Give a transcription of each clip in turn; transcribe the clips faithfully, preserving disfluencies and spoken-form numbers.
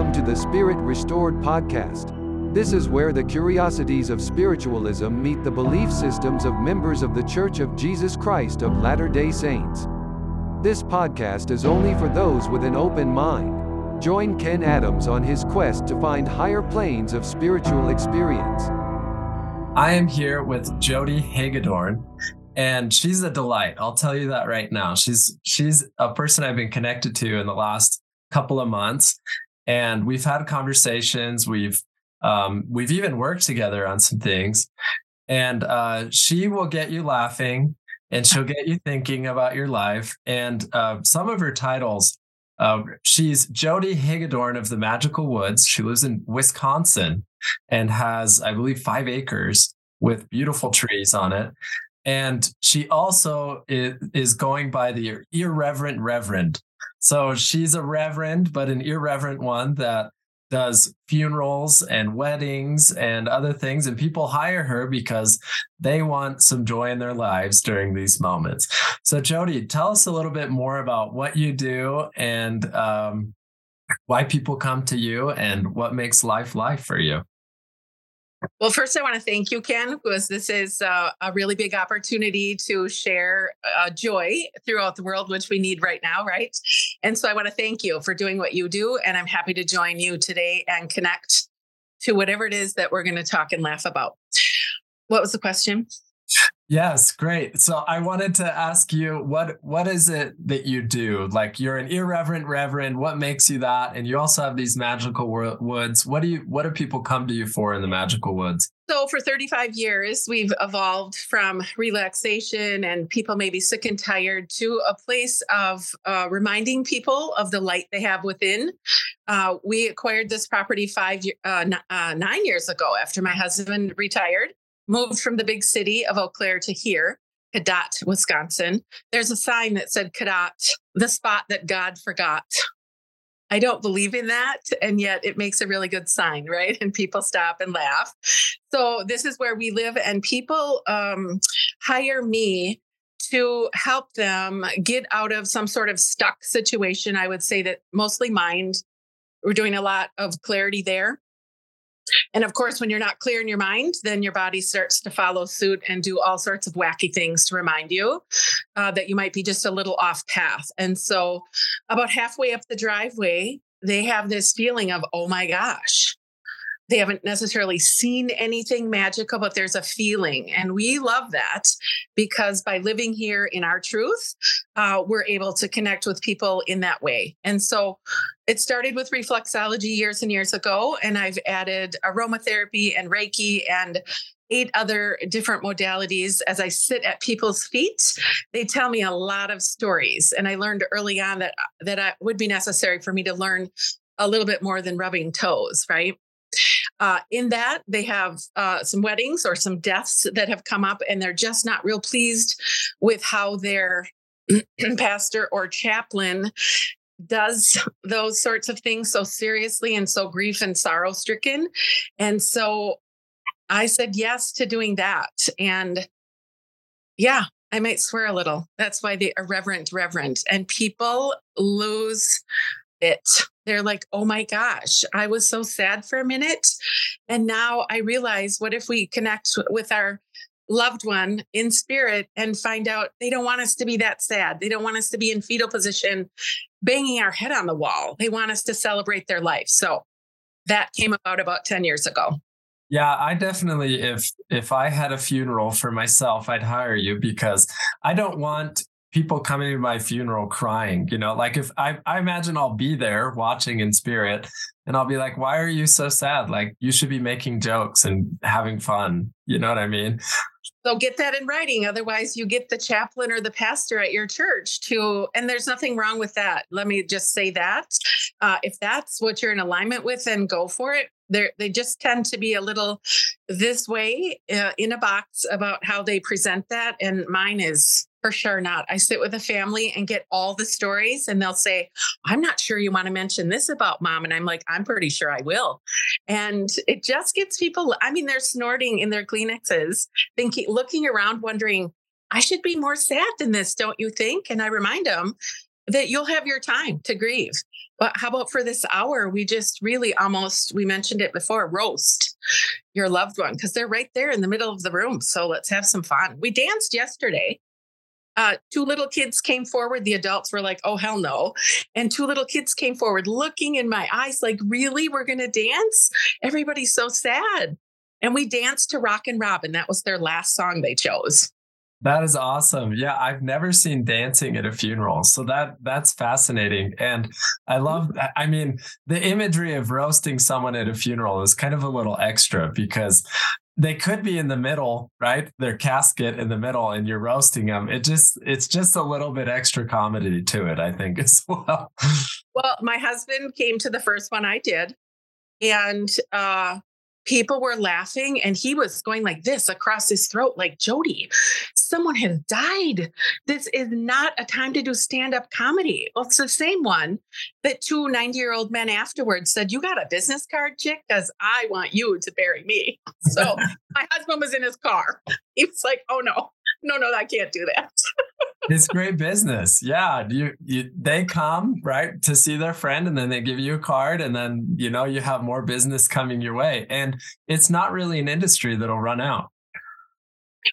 Welcome to the Spirit Restored podcast. This is where the curiosities of spiritualism meet the belief systems of members of the Church of Jesus Christ of Latter-day Saints. This podcast is only for those with an open mind. Join Ken Adams on his quest to find higher planes of spiritual experience. I am here with Jody Hagedorn, and she's a delight. I'll tell you that right now. She's she's a person I've been connected to in the last couple of months. And we've had conversations. We've um, we've even worked together on some things. And uh, she will get you laughing, and she'll get you thinking about your life. And uh, some of her titles, uh, she's Jody Hagedorn of the Magical Woods. She lives in Wisconsin and has, I believe, five acres with beautiful trees on it. And she also is, is going by the Irreverent Reverend. So she's a reverend, but an irreverent one that does funerals and weddings and other things. And people hire her because they want some joy in their lives during these moments. So Jody, tell us a little bit more about what you do and um, why people come to you and what makes life life for you. Well, first, I want to thank you, Ken, because this is uh, a really big opportunity to share uh, joy throughout the world, which we need right now, right? And so I want to thank you for doing what you do, and I'm happy to join you today and connect to whatever it is that we're going to talk and laugh about. What was the question? Yes, great. So I wanted to ask you, what what is it that you do? Like, you're an irreverent reverend. What makes you that? And you also have these magical woods. What do you? What do people come to you for in the magical woods? So for thirty-five years, we've evolved from relaxation and people may be sick and tired to a place of uh, reminding people of the light they have within. Uh, we acquired this property five uh, n- uh, nine years ago after my husband retired. Moved from the big city of Eau Claire to here, Cadott, Wisconsin. There's a sign that said Cadott, the spot that God forgot. I don't believe in that, and yet it makes a really good sign, right? And people stop and laugh. So this is where we live, and people um, hire me to help them get out of some sort of stuck situation. I would say that mostly mind. We're doing a lot of clarity there. And of course, when you're not clear in your mind, then your body starts to follow suit and do all sorts of wacky things to remind you uh, that you might be just a little off path. And so about halfway up the driveway, they have this feeling of, oh my gosh, they haven't necessarily seen anything magical, but there's a feeling. And we love that because by living here in our truth, uh, we're able to connect with people in that way. And so it started with reflexology years and years ago, and I've added aromatherapy and Reiki and eight other different modalities. As I sit at people's feet, they tell me a lot of stories. And I learned early on that that it would be necessary for me to learn a little bit more than rubbing toes, right? Uh, in that, they have uh, some weddings or some deaths that have come up, and they're just not real pleased with how their pastor or chaplain does those sorts of things so seriously and so grief and sorrow stricken. And so I said yes to doing that. And yeah, I might swear a little. That's why the irreverent reverend, and people lose it. They're like, oh my gosh, I was so sad for a minute. And now I realize, what if we connect with our loved one in spirit and find out they don't want us to be that sad. They don't want us to be in fetal position, banging our head on the wall. They want us to celebrate their life. So that came about about ten years ago. Yeah, I definitely, if, if I had a funeral for myself, I'd hire you because I don't want people coming to my funeral crying, you know, like if I, I imagine I'll be there watching in spirit and I'll be like, why are you so sad? Like, you should be making jokes and having fun. You know what I mean? So get that in writing. Otherwise you get the chaplain or the pastor at your church to, and there's nothing wrong with that. Let me just say that uh, if that's what you're in alignment with, then go for it. They're, they just tend to be a little this way uh, in a box about how they present that. And mine is for sure not. I sit with a family and get all the stories, and they'll say, I'm not sure you want to mention this about mom. And I'm like, I'm pretty sure I will. And it just gets people, I mean, they're snorting in their Kleenexes, thinking, looking around, wondering, I should be more sad than this, don't you think? And I remind them that you'll have your time to grieve. But how about for this hour, we just really almost, we mentioned it before, roast your loved one because they're right there in the middle of the room. So let's have some fun. We danced yesterday. Uh, two little kids came forward. The adults were like, oh, hell no. And two little kids came forward looking in my eyes like, really, we're going to dance? Everybody's so sad. And we danced to Rockin' Robin. That was their last song they chose. That is awesome. Yeah, I've never seen dancing at a funeral. So that that's fascinating. And I love, I mean, the imagery of roasting someone at a funeral is kind of a little extra because they could be in the middle, right? Their casket in the middle and you're roasting them. It just, it's just a little bit extra comedy to it, I think, as well. Well, my husband came to the first one I did and uh people were laughing and he was going like this across his throat, like, Jody, someone has died. This is not a time to do stand-up comedy. Well, it's the same one that two ninety-year-old men afterwards said, you got a business card, chick, because I want you to bury me. So my husband was in his car. He was like, oh, no, no, no, I can't do that. It's great business. Yeah. You, you, they come right to see their friend and then they give you a card and then, you know, you have more business coming your way and it's not really an industry that'll run out.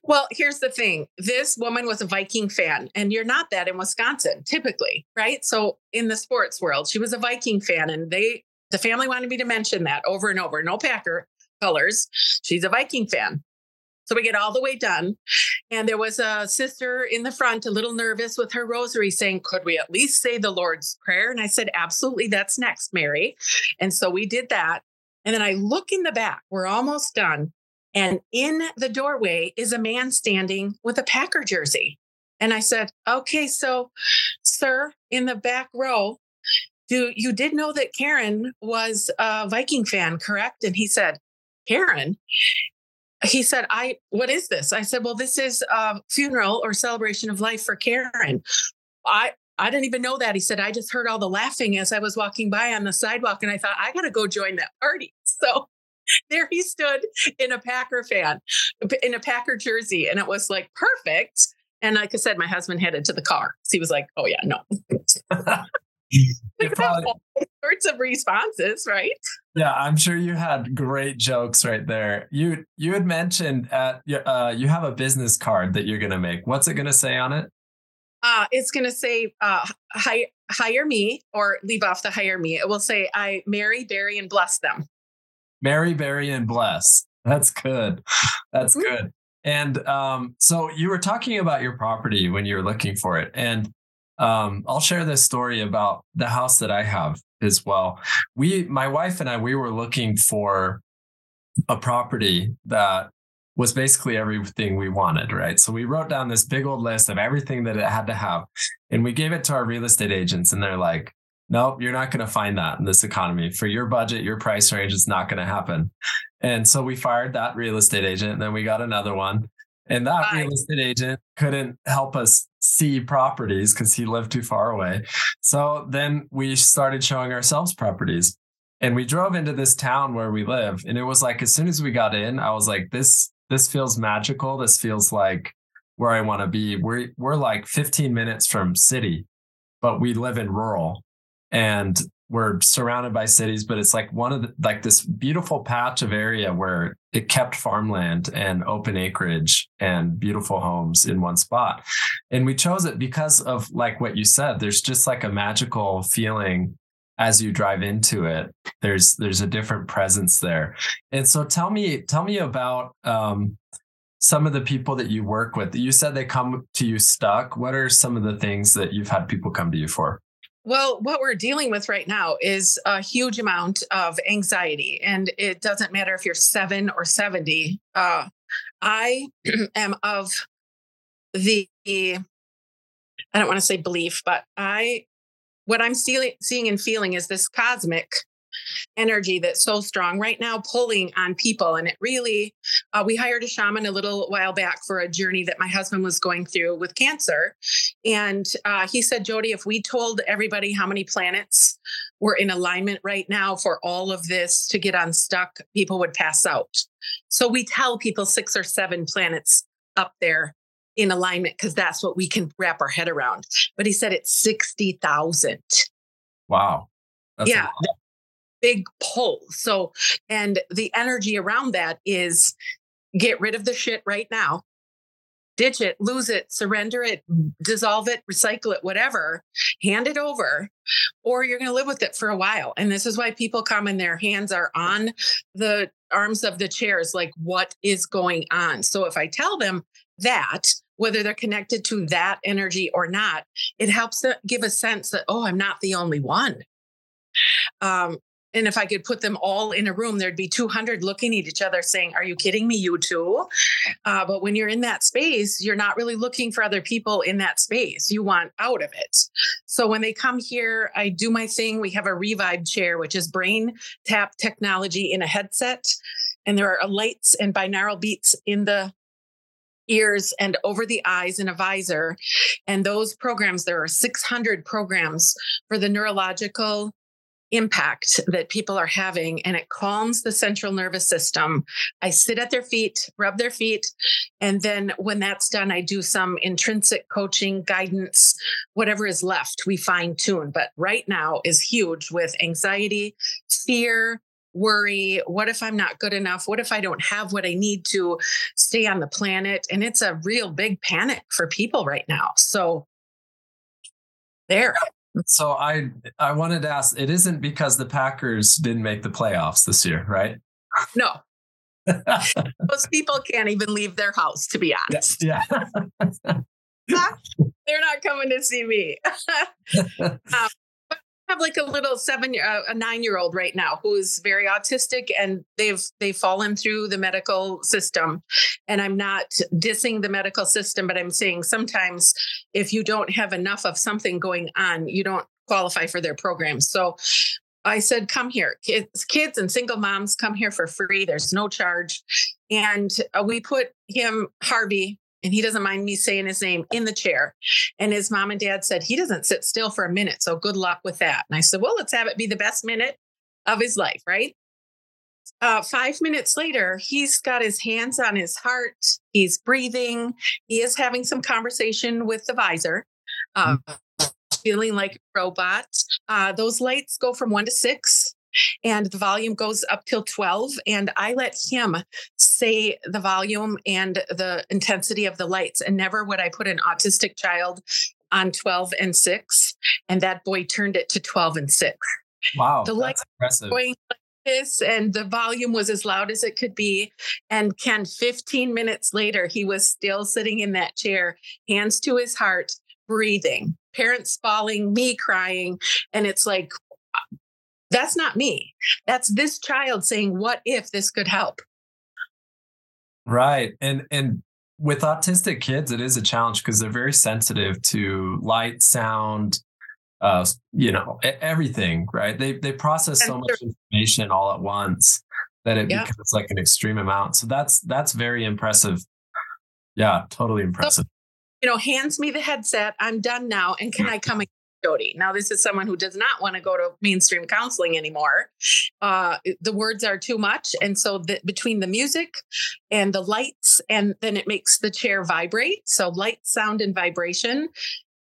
Well, here's the thing. This woman was a Viking fan and you're not that in Wisconsin typically, right? So in the sports world, she was a Viking fan and they, the family wanted me to mention that over and over, no Packer colors. She's a Viking fan. So we get all the way done. And there was a sister in the front, a little nervous with her rosary saying, could we at least say the Lord's Prayer? And I said, absolutely. That's next, Mary. And so we did that. And then I look in the back, we're almost done. And in the doorway is a man standing with a Packer jersey. And I said, okay, so sir, in the back row, do you did know that Karen was a Viking fan, correct? And he said, Karen? He said, I, what is this? I said, well, this is a funeral or celebration of life for Karen. I, I didn't even know that. He said, I just heard all the laughing as I was walking by on the sidewalk. And I thought, I got to go join that party. So there he stood in a Packer fan, in a Packer jersey. And it was like, perfect. And like I said, my husband headed to the car. So he was like, oh yeah, no. Like probably, all sorts of responses, right? Yeah, I'm sure you had great jokes right there. You you had mentioned at uh, you have a business card that you're going to make. What's it going to say on it? Uh, it's going to say uh, hi, hire me or leave off the hire me. It will say I marry, bury, and bless them. Marry, bury, and bless. That's good. That's mm-hmm. good. And um, so you were talking about your property when you were looking for it, and. Um, I'll share this story about the house that I have as well. We, my wife and I, we were looking for a property that was basically everything we wanted, right? So we wrote down this big old list of everything that it had to have. And we gave it to our real estate agents and they're like, nope, you're not going to find that in this economy. For your budget, your price range, it's not going to happen. And so we fired that real estate agent and then we got another one. And that Bye. real estate agent couldn't help us see properties because he lived too far away. So then we started showing ourselves properties and we drove into this town where we live. And it was like, as soon as we got in, I was like, this, this feels magical. This feels like where I want to be. We're, we're like fifteen minutes from city, but we live in rural and we're surrounded by cities, but it's like one of the, like this beautiful patch of area where it kept farmland and open acreage and beautiful homes in one spot. And we chose it because of like what you said, there's just like a magical feeling as you drive into it. There's, there's a different presence there. And so tell me, tell me about, um, some of the people that you work with. You said they come to you stuck. What are some of the things that you've had people come to you for? Well, what we're dealing with right now is a huge amount of anxiety, and it doesn't matter if you're seven or seventy. Uh, I am of the, I don't want to say belief, but I, what I'm see, seeing and feeling is this cosmic energy that's so strong right now pulling on people. And it really, uh, we hired a shaman a little while back for a journey that my husband was going through with cancer. And uh, he said, Jody, if we told everybody how many planets were in alignment right now for all of this to get unstuck, people would pass out. So we tell people six or seven planets up there in alignment because that's what we can wrap our head around. But he said it's sixty thousand. Wow. That's yeah. A- big pull. So, and the energy around that is get rid of the shit right now. Ditch it, lose it, surrender it, dissolve it, recycle it, whatever, hand it over, or you're going to live with it for a while. And this is why people come and their hands are on the arms of the chairs, like what is going on? So if I tell them that, whether they're connected to that energy or not, it helps them give a sense that, oh, I'm not the only one. Um, and if I could put them all in a room, there'd be two hundred looking at each other saying, are you kidding me? You too. Uh, but when you're in that space, you're not really looking for other people in that space. You want out of it. So when they come here, I do my thing. We have a Revive chair, which is BrainTap technology in a headset. And there are lights and binaural beats in the ears and over the eyes in a visor. And those programs, there are six hundred programs for the neurological impact that people are having, and it calms the central nervous system. I sit at their feet, rub their feet, and then when that's done, I do some intrinsic coaching, guidance, whatever is left, we fine tune. But right now is huge with anxiety, fear, worry. What if I'm not good enough? What if I don't have what I need to stay on the planet? And it's a real big panic for people right now. So there. So I I wanted to ask, it isn't because the Packers didn't make the playoffs this year, right? No. Most people can't even leave their house, to be honest. Yeah. They're not coming to see me. um, but I have like a little seven, uh, a nine-year-old right now who is very autistic, and they've they've fallen through the medical system. And I'm not dissing the medical system, but I'm saying sometimes if you don't have enough of something going on, you don't qualify for their programs. So I said, come here, kids, kids and single moms, come here for free. There's no charge. And uh, we put him, Harvey, and he doesn't mind me saying his name, in the chair. And his mom and dad said, he doesn't sit still for a minute. So good luck with that. And I said, well, let's have it be the best minute of his life, right? Uh, five minutes later, he's got his hands on his heart. He's breathing. He is having some conversation with the visor, uh, feeling like a robot. Uh, those lights go from one to six, and the volume goes up till twelve. And I let him say the volume and the intensity of the lights. And never would I put an autistic child on twelve and six. And that boy turned it to twelve and six. Wow. The lights impressive. Going this, and the volume was as loud as it could be. And Ken, fifteen minutes later, he was still sitting in that chair, hands to his heart, breathing, parents bawling, me crying. And it's like, that's not me. That's this child saying, what if this could help? Right. And, and with autistic kids, it is a challenge because they're very sensitive to light, sound, Uh, you know, everything, right? They they process so much information all at once that it yeah. becomes like an extreme amount. So that's that's very impressive. Yeah, totally impressive. So, you know, hands me the headset. I'm done now. And can I come again, Jody? Now, this is someone who does not want to go to mainstream counseling anymore. Uh, the words are too much. And so the, between the music and the lights, and then it makes the chair vibrate. So light, sound, and vibration.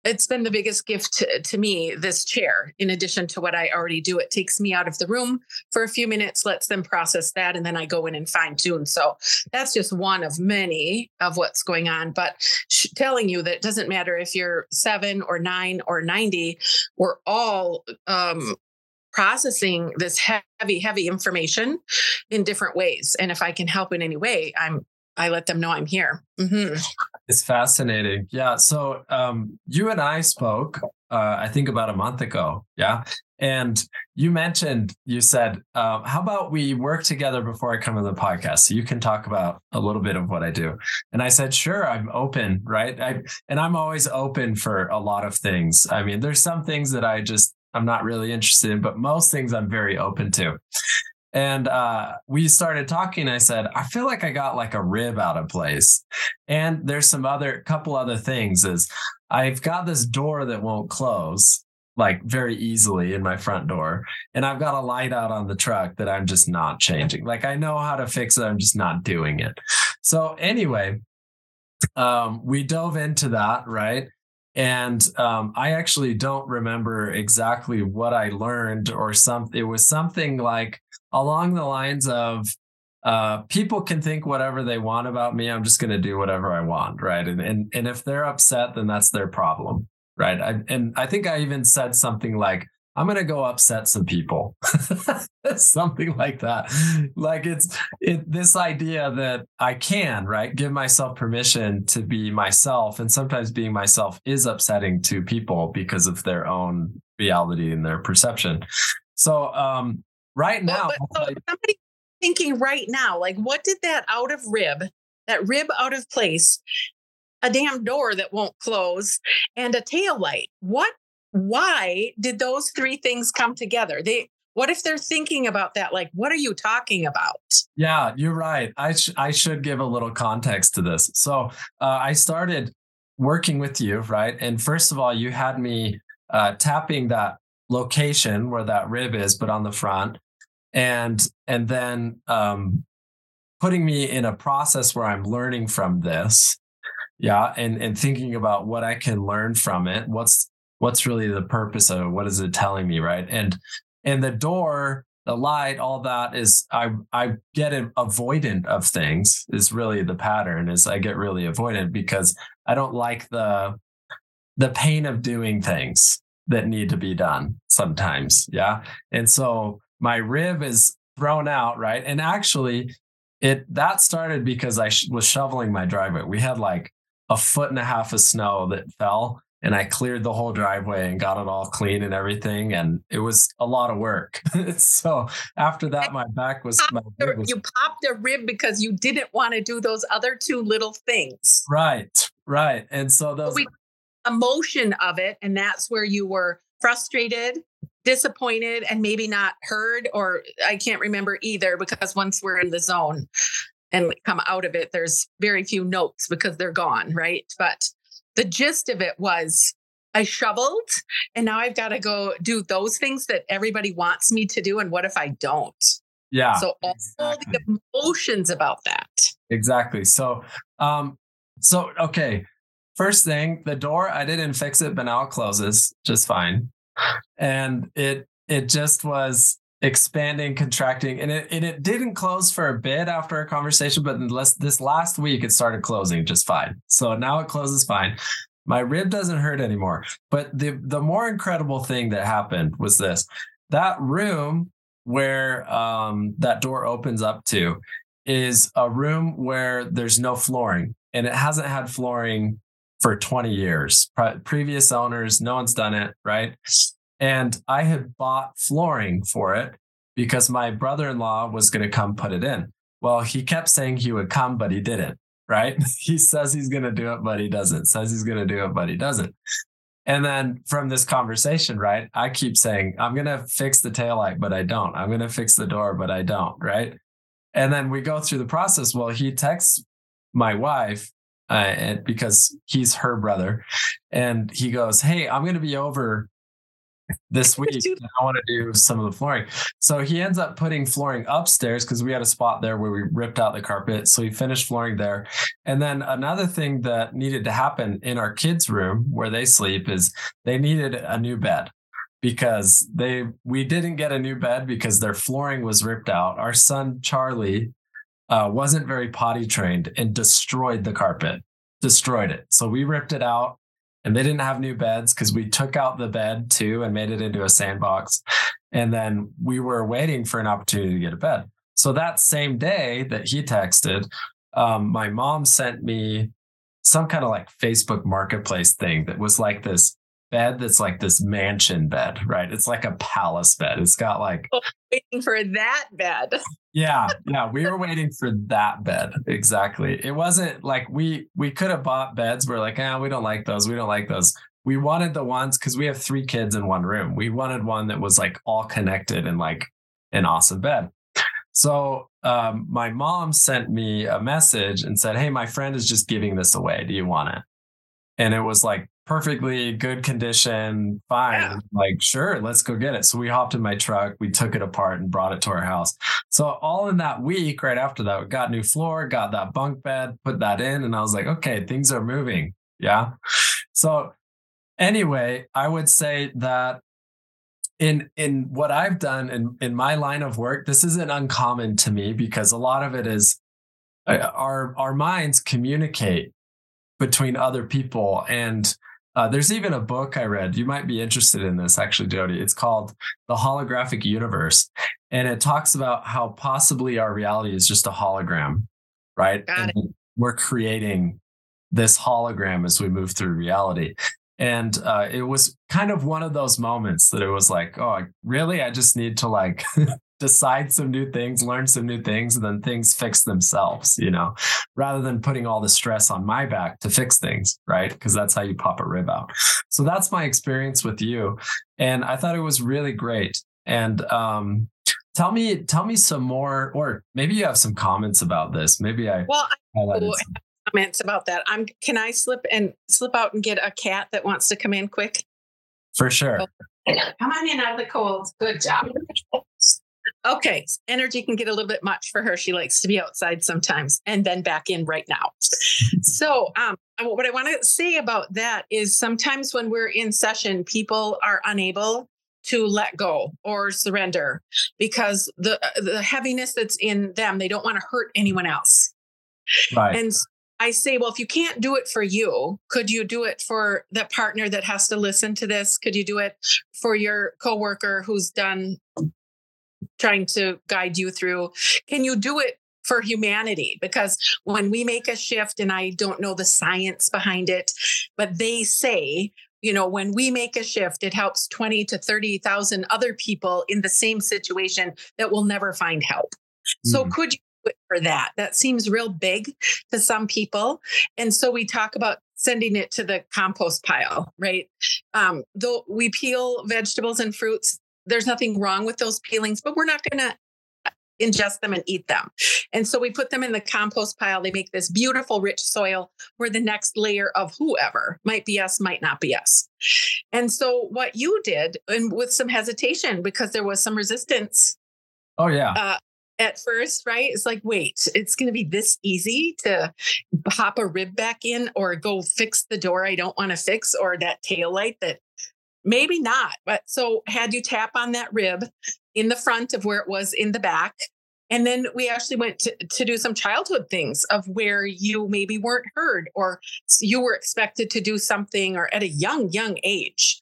It's been the biggest gift to, to me, this chair, in addition to what I already do. It takes me out of the room for a few minutes, lets them process that, and then I go in and fine tune. So that's just one of many of what's going on. But sh- telling you that it doesn't matter if you're seven or nine or ninety, we're all um, processing this heavy, heavy information in different ways. And if I can help in any way, I'm I let them know I'm here. Mm-hmm. It's fascinating. Yeah. So um, you and I spoke, uh, I think about a month ago. Yeah. And you mentioned, you said, uh, how about we work together before I come to the podcast? So you can talk about a little bit of what I do. And I said, sure, I'm open. Right. I, and I'm always open for a lot of things. I mean, there's some things that I just, I'm not really interested in, but most things I'm very open to. And uh, we started talking. I said, I feel like I got like a rib out of place. And there's some other couple other things is I've got this door that won't close like very easily in my front door. And I've got a light out on the truck that I'm just not changing. Like I know how to fix it. I'm just not doing it. So anyway, um, we dove into that, right? And um, I actually don't remember exactly what I learned or something. It was something like along the lines of, uh, people can think whatever they want about me. I'm just going to do whatever I want, right? And, and and if they're upset, then that's their problem, right? I, and I think I even said something like, I'm going to go upset some people, something like that. Like it's it, this idea that I can, right, give myself permission to be myself. And sometimes being myself is upsetting to people because of their own reality and their perception. So um, right now, well, but, so I, somebody thinking right now, like what did that out of rib, that rib out of place, a damn door that won't close and a tail light? What? Why did those three things come together? They, what if they're thinking about that? Like, what are you talking about? Yeah, you're right. I, sh- I should give a little context to this. So uh, I started working with you, right? And first of all, you had me uh, tapping that location where that rib is, but on the front. And, and then um, putting me in a process where I'm learning from this. Yeah. And, and thinking about what I can learn from it. What's, What's really the purpose of it? What is it telling me, right? And and the door, the light, all that is, I I get avoidant of things is really the pattern, is I get really avoidant because I don't like the the pain of doing things that need to be done sometimes, yeah? And so my rib is thrown out, right? And actually, it that started because I sh- was shoveling my driveway. We had like a foot and a half of snow that fell. And I cleared the whole driveway and got it all clean and everything. And it was a lot of work. So after that, my back was, my rib was... You popped a rib because you didn't want to do those other two little things. Right, right. And so those... We, emotion of it. And that's where you were frustrated, disappointed, and maybe not heard. Or I can't remember either, because once we're in the zone and come out of it, there's very few notes because they're gone, right? But... the gist of it was I shoveled and now I've got to go do those things that everybody wants me to do. And what if I don't? Yeah. So all exactly. The emotions about that. Exactly. So, um, so, okay. First thing, the door, I didn't fix it, but now it closes just fine. And it, it just was expanding, contracting, and it, and it didn't close for a bit after our conversation, but unless this last week, it started closing just fine. So now it closes fine. My rib doesn't hurt anymore. But the, the more incredible thing that happened was this, that room where um, that door opens up to is a room where there's no flooring, and it hasn't had flooring for twenty years. Pre- previous owners, no one's done it, right? And I had bought flooring for it because my brother-in-law was going to come put it in. Well, he kept saying he would come, but he didn't, right? He says he's going to do it, but he doesn't. Says he's going to do it, but he doesn't. And then from this conversation, right, I keep saying, I'm going to fix the taillight, but I don't. I'm going to fix the door, but I don't, right? And then we go through the process. Well, he texts my wife uh, and because he's her brother. And he goes, hey, I'm going to be over this week. I want to do some of the flooring. So he ends up putting flooring upstairs because we had a spot there where we ripped out the carpet. So he finished flooring there. And then another thing that needed to happen in our kids' room where they sleep is they needed a new bed because they we didn't get a new bed because their flooring was ripped out. Our son, Charlie, uh, wasn't very potty trained and destroyed the carpet, destroyed it. So we ripped it out. And they didn't have new beds because we took out the bed too and made it into a sandbox. And then we were waiting for an opportunity to get a bed. So that same day that he texted, um, my mom sent me some kind of like Facebook marketplace thing that was like this bed that's like this mansion bed, right? It's like a palace bed. It's got like... Oh, waiting for that bed. Yeah. Yeah. We were waiting for that bed. Exactly. It wasn't like we, we could have bought beds. We're like, ah, eh, we don't like those. We don't like those. We wanted the ones because we have three kids in one room. We wanted one that was like all connected and like an awesome bed. So um, my mom sent me a message and said, hey, my friend is just giving this away. Do you want it? And it was like, perfectly good condition, fine. Yeah. Like, sure, let's go get it. So we hopped in my truck, we took it apart and brought it to our house. So all in that week, right after that, we got new floor, got that bunk bed, put that in. And I was like, okay, things are moving. Yeah. So anyway, I would say that in, in what I've done in, in my line of work, this isn't uncommon to me because a lot of it is our, our minds communicate between other people. And uh, there's even a book I read. You might be interested in this, actually, Jody. It's called The Holographic Universe. And it talks about how possibly our reality is just a hologram, right? Got it. And we're creating this hologram as we move through reality. And uh, it was kind of one of those moments that it was like, oh, really? I just need to like decide some new things, learn some new things, and then things fix themselves, you know, rather than putting all the stress on my back to fix things, right? Because that's how you pop a rib out. So that's my experience with you. And I thought it was really great. And um, tell me, tell me some more, or maybe you have some comments about this. Maybe I well, I highlighted some comments about that. I'm can I slip and slip out and get a cat that wants to come in quick? For sure. Come on in out of the cold. Good job. Okay. Energy can get a little bit much for her. She likes to be outside sometimes and then back in right now. So um, what I want to say about that is sometimes when we're in session, people are unable to let go or surrender because the the heaviness that's in them, they don't want to hurt anyone else. Right. And I say, well, if you can't do it for you, could you do it for the partner that has to listen to this? Could you do it for your coworker who's done trying to guide you through? Can you do it for humanity? Because when we make a shift, and I don't know the science behind it, but they say, you know, when we make a shift, it helps twenty to thirty thousand other people in the same situation that will never find help. Mm. So could you do it for that? That seems real big to some people. And so we talk about sending it to the compost pile, right? Um, though we peel vegetables and fruits, there's nothing wrong with those peelings, but we're not going to ingest them and eat them. And so we put them in the compost pile. They make this beautiful, rich soil where the next layer of whoever might be us, might not be us. And so what you did, and with some hesitation, because there was some resistance. Oh, yeah. Uh, at first, right? It's like, wait, it's going to be this easy to pop a rib back in or go fix the door I don't want to fix or that taillight that maybe not. But so had you tap on that rib in the front of where it was in the back. And then we actually went to, to do some childhood things of where you maybe weren't heard or you were expected to do something or at a young, young age.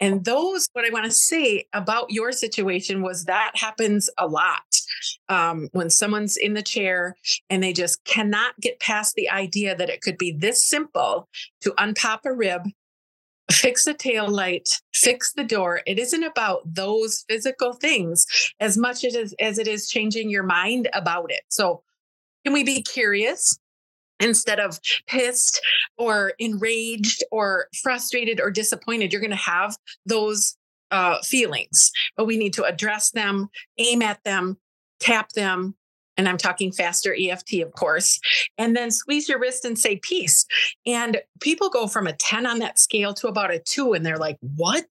And those, what I want to say about your situation was that happens a lot um, when someone's in the chair and they just cannot get past the idea that it could be this simple to unpop a rib, fix the taillight, fix the door. It isn't about those physical things as much as, as it is changing your mind about it. So can we be curious instead of pissed or enraged or frustrated or disappointed? You're going to have those uh, feelings, but we need to address them, aim at them, tap them. And I'm talking faster E F T, of course, and then squeeze your wrist and say peace. And people go from a ten on that scale to about a two. And they're like, what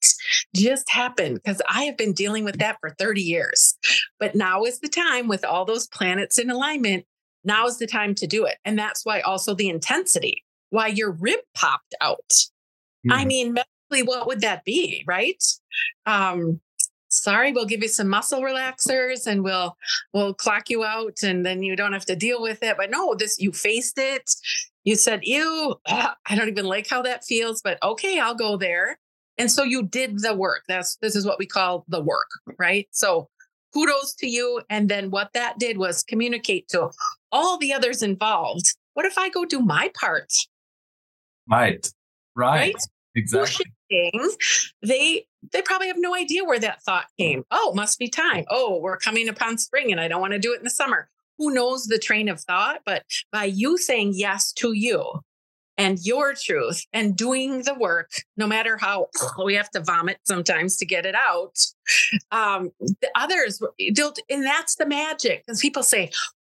just happened? Because I have been dealing with that for thirty years. But now is the time with all those planets in alignment. Now is the time to do it. And that's why also the intensity, why your rib popped out. Mm-hmm. I mean, medically, what would that be? Right. Um, Sorry, we'll give you some muscle relaxers and we'll we'll clock you out and then you don't have to deal with it. But no, this you faced it. You said, ew, ugh, I don't even like how that feels, but okay, I'll go there. And so you did the work. That's this is what we call the work, right? So kudos to you. And then what that did was communicate to all the others involved. What if I go do my part? Right. Right. Right? Exactly. Things, they they probably have no idea where that thought came. Oh, must be time. Oh, we're coming upon spring and I don't want to do it in the summer. Who knows the train of thought? But by you saying yes to you and your truth and doing the work, no matter how we have to vomit sometimes to get it out, um, the others, and that's the magic. Because people say,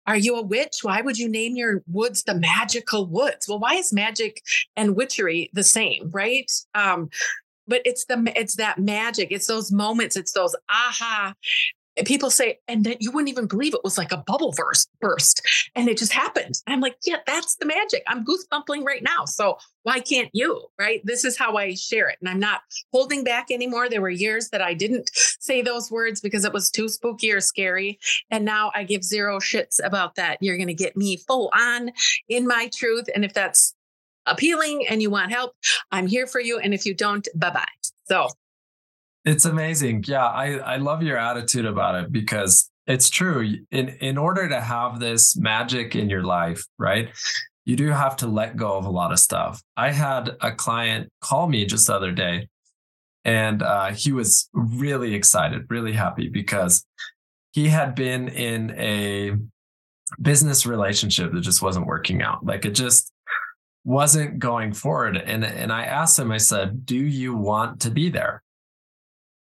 are you a witch? Why would you name your woods the Magical Woods? Well, why is magic and witchery the same, right? Um, but it's the it's that magic. It's those moments. It's those aha And people say, and then you wouldn't even believe it was like a bubble burst burst. And it just happened. And I'm like, yeah, that's the magic. I'm goosebumping right now. So why can't you, right? This is how I share it. And I'm not holding back anymore. There were years that I didn't say those words because it was too spooky or scary. And now I give zero shits about that. You're going to get me full on in my truth. And if that's appealing and you want help, I'm here for you. And if you don't, bye-bye. So it's amazing. Yeah. I, I love your attitude about it because it's true. In, in order to have this magic in your life, right? You do have to let go of a lot of stuff. I had a client call me just the other day and uh, he was really excited, really happy because he had been in a business relationship that just wasn't working out. Like it just wasn't going forward. And, and I asked him, I said, do you want to be there?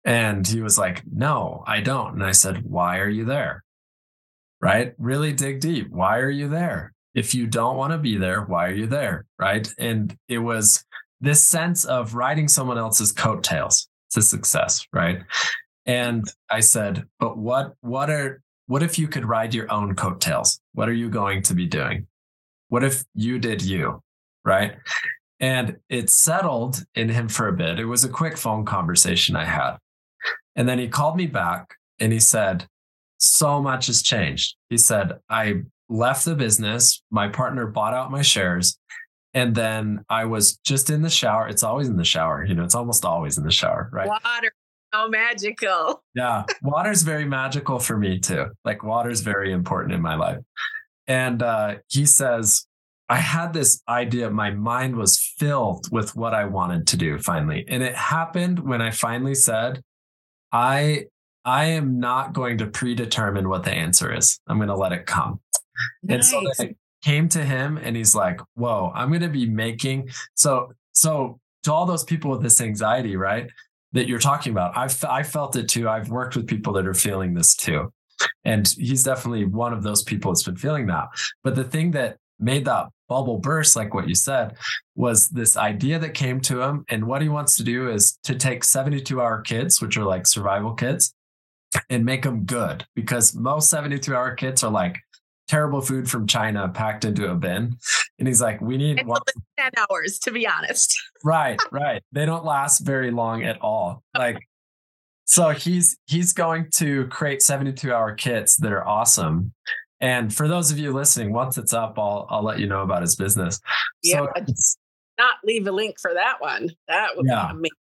And he was like, no, I don't. And I said, why are you there? Right? Really dig deep. Why are you there? If you don't want to be there, why are you there? Right? And it was this sense of riding someone else's coattails to success. Right? And I said, but what, what are, what if you could ride your own coattails? What are you going to be doing? What if you did you? Right? And it settled in him for a bit. It was a quick phone conversation I had. And then he called me back and he said, so much has changed. He said, I left the business. My partner bought out my shares. And then I was just in the shower. It's always in the shower. You know, it's almost always in the shower, right? Water. So magical. Yeah. Water's very magical for me too. Like water's very important in my life. And uh, he says, I had this idea. My mind was filled with what I wanted to do finally. And it happened when I finally said, I, I am not going to predetermine what the answer is. I'm going to let it come. Nice. And so it came to him and he's like, whoa, I'm going to be making. So, so to all those people with this anxiety, right, that you're talking about, I've, I felt it too. I've worked with people that are feeling this too. And he's definitely one of those people that's been feeling that. But the thing that made that bubble burst, like what you said, was this idea that came to him. And what he wants to do is to take seventy-two hour kits, which are like survival kits, and make them good, because most seventy-two hour kits are like terrible food from China packed into a bin. And he's like, we need one- ten hours, to be honest. Right, right. They don't last very long at all. Like, so he's, he's going to create seventy-two hour kits that are awesome. And for those of you listening, once it's up, I'll, I'll let you know about his business. Yeah, so, just not leave a link for that one. That would yeah. be amazing.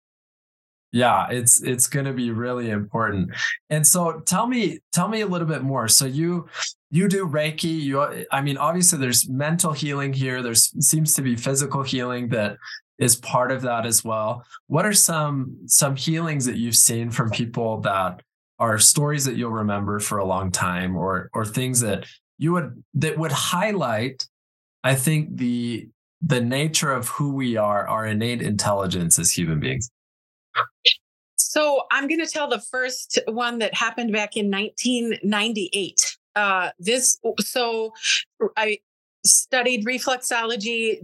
Yeah, it's it's going to be really important. And so tell me, tell me a little bit more. So you you do Reiki. You, I mean, obviously there's mental healing here. There seems to be physical healing that is part of that as well. What are some some healings that you've seen from people that are stories that you'll remember for a long time, or or things that you would that would highlight, I think, the the nature of who we are, our innate intelligence as human beings? So I'm going to tell the first one that happened back in nineteen ninety-eight. Uh, this so I studied reflexology.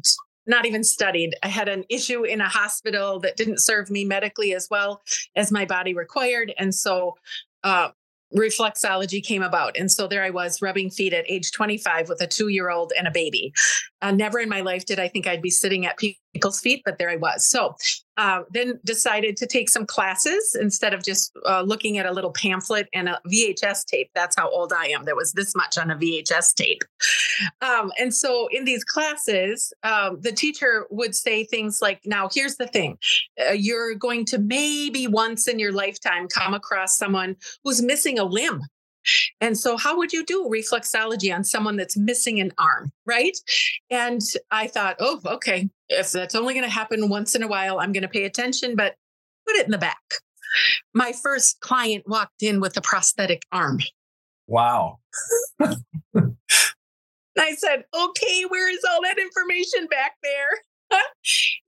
Not even studied. I had an issue in a hospital that didn't serve me medically as well as my body required. And so uh, reflexology came about. And so there I was, rubbing feet at age twenty-five with a two-year-old and a baby. Uh, never in my life did I think I'd be sitting at people's feet, but there I was. So uh, then decided to take some classes instead of just uh, looking at a little pamphlet and a V H S tape. That's how old I am. There was this much on a V H S tape. Um, and so in these classes, um, the teacher would say things like, now, here's the thing. Uh, you're going to maybe once in your lifetime come across someone who's missing a limb. And so how would you do reflexology on someone that's missing an arm, right? And I thought, oh, okay, if that's only going to happen once in a while, I'm going to pay attention, but put it in the back. My first client walked in with a prosthetic arm. Wow. I said, okay, where is all that information back there?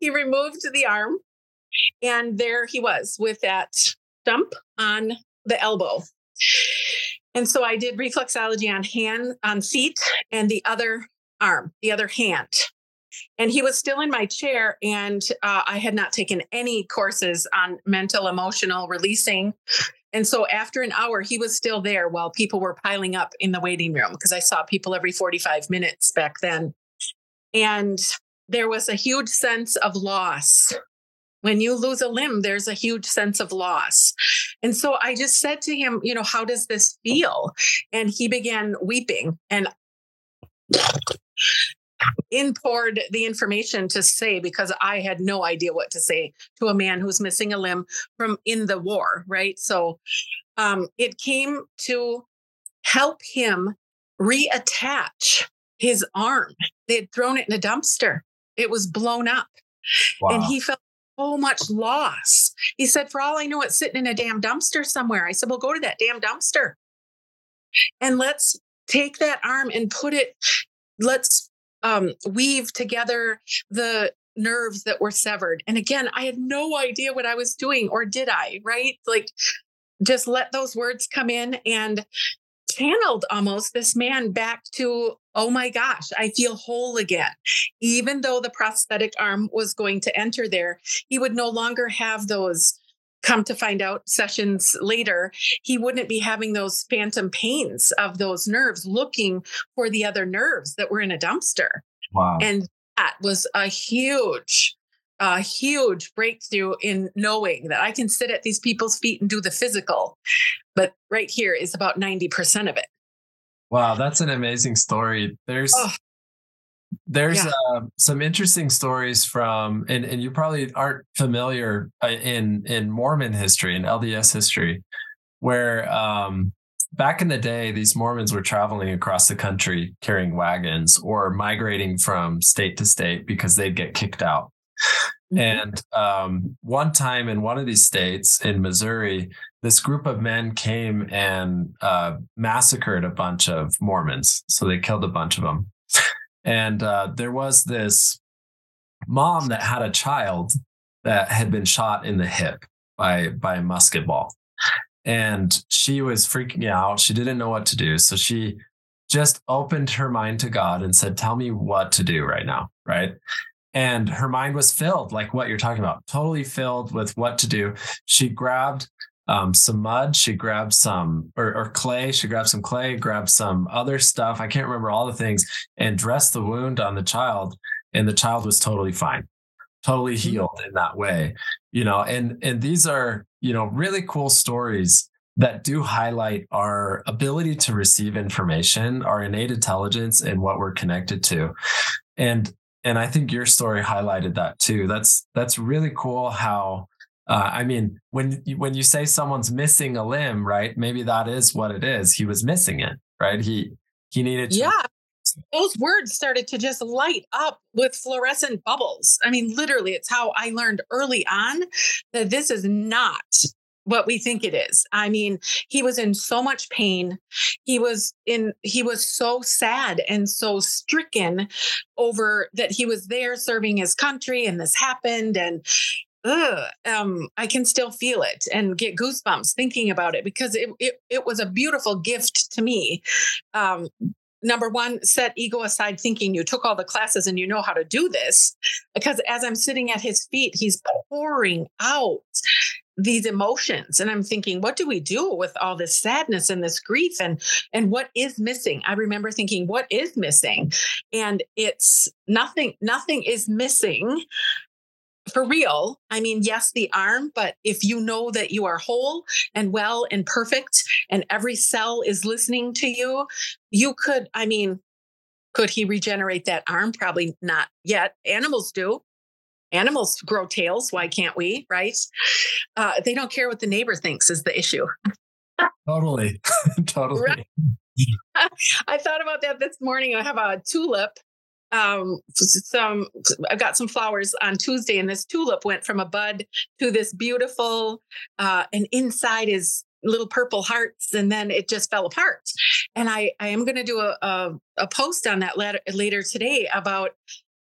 He removed the arm, and there he was with that stump on the elbow. And so I did reflexology on hand, on feet, and the other arm, the other hand. And he was still in my chair, and uh, I had not taken any courses on mental, emotional releasing. And so after an hour, he was still there while people were piling up in the waiting room, because I saw people every forty-five minutes back then. And there was a huge sense of loss. When you lose a limb, there's a huge sense of loss. And so I just said to him, you know, how does this feel? And he began weeping, and in poured the information to say, because I had no idea what to say to a man who's missing a limb from in the war, right? So um, it came to help him reattach his arm. They had thrown it in a dumpster. It was blown up. Wow. And he felt so much loss. He said, for all I know, it's sitting in a damn dumpster somewhere. I said, well, go to that damn dumpster and let's take that arm and put it, let's um, weave together the nerves that were severed. And again, I had no idea what I was doing, or did I, right? Like, just let those words come in, and channeled almost this man back to, oh my gosh, I feel whole again. Even though the prosthetic arm was going to enter there, he would no longer have those, come to find out sessions later, he wouldn't be having those phantom pains of those nerves looking for the other nerves that were in a dumpster. Wow. And that was a huge, a huge breakthrough in knowing that I can sit at these people's feet and do the physical, but right here is about ninety percent of it. Wow. That's an amazing story. There's, oh. There's yeah. uh, some interesting stories from, and, and you probably aren't familiar uh, in, in Mormon history and L D S history, where um, back in the day, these Mormons were traveling across the country carrying wagons or migrating from state to state because they'd get kicked out. Mm-hmm. And um, one time in one of these states in Missouri, this group of men came and uh, massacred a bunch of Mormons. So they killed a bunch of them. And uh, there was this mom that had a child that had been shot in the hip by, by a musket ball. And she was freaking out. She didn't know what to do. So she just opened her mind to God and said, tell me what to do right now. Right. And her mind was filled, like what you're talking about, totally filled with what to do. She grabbed Um, some mud, she grabbed some, or, or clay, she grabbed some clay, grabbed some other stuff. I can't remember all the things, and dressed the wound on the child. And the child was totally fine, totally healed in that way, you know, and, and these are, you know, really cool stories that do highlight our ability to receive information, our innate intelligence, and what we're connected to. And, and I think your story highlighted that too. That's, that's really cool how, Uh, I mean, when you, when you say someone's missing a limb, right? Maybe that is what it is. He was missing it, right? He he needed to. Yeah, those words started to just light up with fluorescent bubbles. I mean, literally, it's how I learned early on that this is not what we think it is. I mean, he was in so much pain. He was in, he was so sad and so stricken over that he was there serving his country and this happened, and Ugh, um, I can still feel it and get goosebumps thinking about it, because it it, it was a beautiful gift to me. Um, number one, set ego aside thinking you took all the classes and you know how to do this, because as I'm sitting at his feet, he's pouring out these emotions. And I'm thinking, what do we do with all this sadness and this grief, and, and what is missing? I remember thinking, what is missing? And it's nothing, nothing is missing. For real. I mean, yes, the arm, but if you know that you are whole and well and perfect and every cell is listening to you, you could, I mean, could he regenerate that arm? Probably not yet. Animals do. Animals grow tails. Why can't we? Right. Uh, they don't care what the neighbor thinks is the issue. Totally. Totally. Right? I thought about that this morning. I have a tulip. Um, some, I've got some flowers on Tuesday, and this tulip went from a bud to this beautiful, uh, and inside is little purple hearts. And then it just fell apart. And I, I am going to do a, a, a post on that later, later today about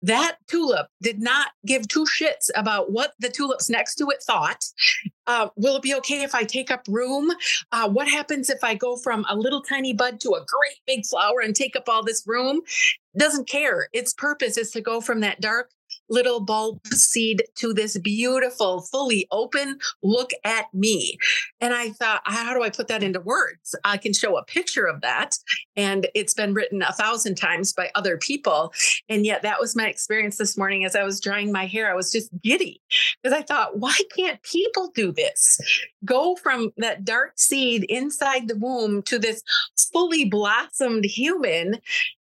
that tulip did not give two shits about what the tulips next to it thought. Uh, will it be okay if I take up room? Uh, what happens if I go from a little tiny bud to a great big flower and take up all this room? Doesn't care. Its purpose is to go from that dark little bulb seed to this beautiful, fully open, look at me. And I thought, how do I put that into words? I can show a picture of that. And it's been written a thousand times by other people. And yet that was my experience this morning. As I was drying my hair, I was just giddy because I thought, why can't people do this? Go from that dark seed inside the womb to this fully blossomed human.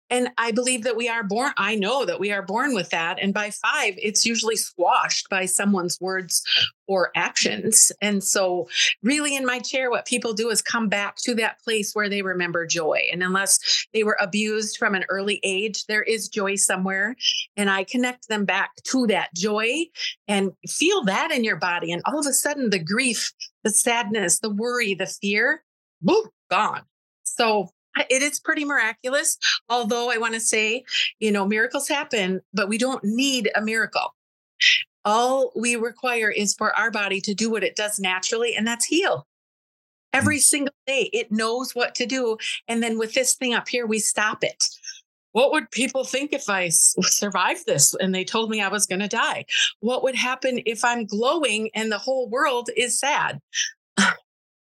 And I believe that we are born, I know that we are born with that. And by five, it's usually squashed by someone's words or actions. And so really in my chair, what people do is come back to that place where they remember joy. And unless they were abused from an early age, there is joy somewhere. And I connect them back to that joy and feel that in your body. And all of a sudden, the grief, the sadness, the worry, the fear, boom, gone. So it is pretty miraculous, although I want to say, you know, miracles happen, but we don't need a miracle. All we require is for our body to do what it does naturally, and that's heal. Every single day, it knows what to do. And then with this thing up here, we stop it. What would people think if I survived this and they told me I was going to die? What would happen if I'm glowing and the whole world is sad?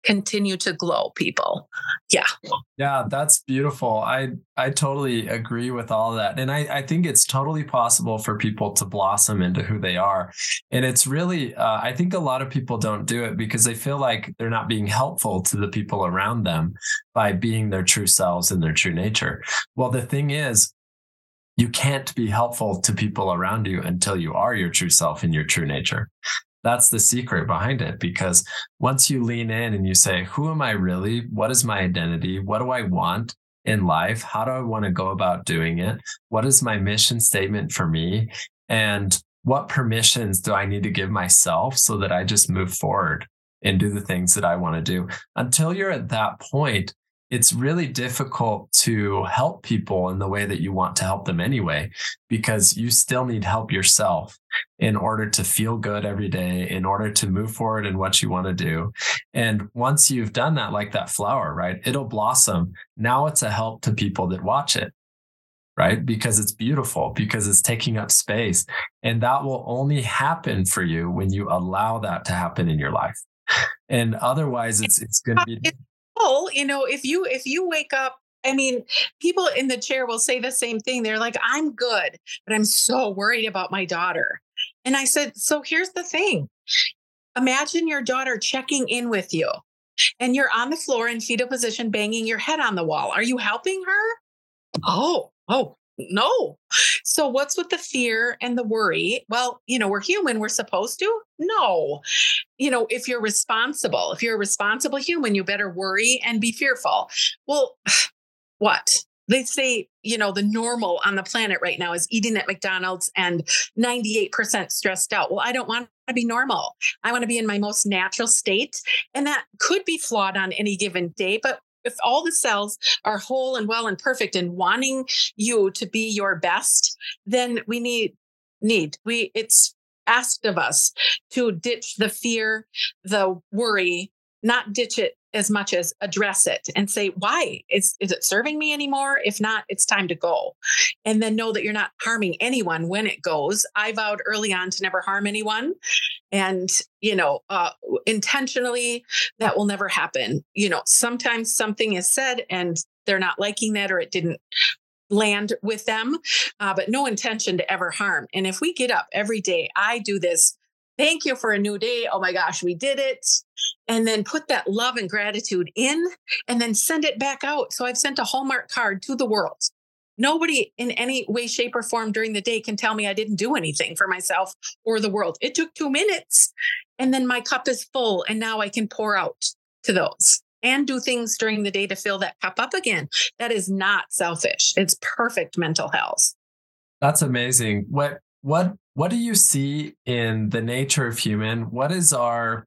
Continue to glow, people. Yeah. Yeah, that's beautiful. I, I totally agree with all of that. And I, I think it's totally possible for people to blossom into who they are. And it's really, uh, I think a lot of people don't do it because they feel like they're not being helpful to the people around them by being their true selves and their true nature. Well, the thing is, you can't be helpful to people around you until you are your true self and your true nature. That's the secret behind it, because once you lean in and you say, who am I really? What is my identity? What do I want in life? How do I want to go about doing it? What is my mission statement for me? And what permissions do I need to give myself so that I just move forward and do the things that I want to do? Until you're at that point, it's really difficult to help people in the way that you want to help them anyway, because you still need help yourself in order to feel good every day, in order to move forward in what you want to do. And once you've done that, like that flower, right, it'll blossom. Now it's a help to people that watch it, right? Because it's beautiful, because it's taking up space. And that will only happen for you when you allow that to happen in your life. And otherwise it's, it's going to be... Well, you know, if you if you wake up, I mean, people in the chair will say the same thing. They're like, I'm good, but I'm so worried about my daughter. And I said, so here's the thing. Imagine your daughter checking in with you and you're on the floor in fetal position, banging your head on the wall. Are you helping her? Oh, oh. No. So what's with the fear and the worry? Well, you know, we're human. We're supposed to? No. You know, if you're responsible, if you're a responsible human, you better worry and be fearful. Well, what? They say, you know, the normal on the planet right now is eating at McDonald's and ninety-eight percent stressed out. Well, I don't want to be normal. I want to be in my most natural state. And that could be flawed on any given day, but if all the cells are whole and well and perfect and wanting you to be your best, then we need, need, we, it's asked of us to ditch the fear, the worry, not ditch it as much as address it and say, why is, is it serving me anymore? If not, it's time to go. And then know that you're not harming anyone when it goes. I vowed early on to never harm anyone. And, you know, uh, intentionally, that will never happen. You know, sometimes something is said and they're not liking that, or it didn't land with them, uh, but no intention to ever harm. And if we get up every day, I do this. Thank you for a new day. Oh my gosh, we did it. And then put that love and gratitude in and then send it back out. So I've sent a Hallmark card to the world. Nobody in any way, shape, or form during the day can tell me I didn't do anything for myself or the world. It took two minutes and then my cup is full. And now I can pour out to those and do things during the day to fill that cup up again. That is not selfish. It's perfect mental health. That's amazing. What, what, What do you see in the nature of human? What is our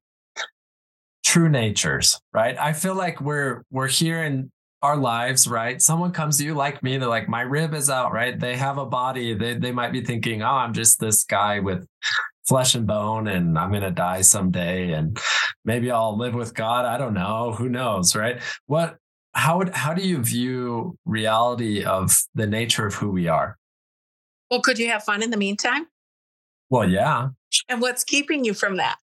true natures, right? I feel like we're we're here in our lives, right? Someone comes to you like me, they're like, my rib is out, right? They have a body. They they might be thinking, oh, I'm just this guy with flesh and bone and I'm going to die someday and maybe I'll live with God. I don't know. Who knows, right? What how would, how do you view reality of the nature of who we are? Well, could you have fun in the meantime? Well, yeah. And what's keeping you from that?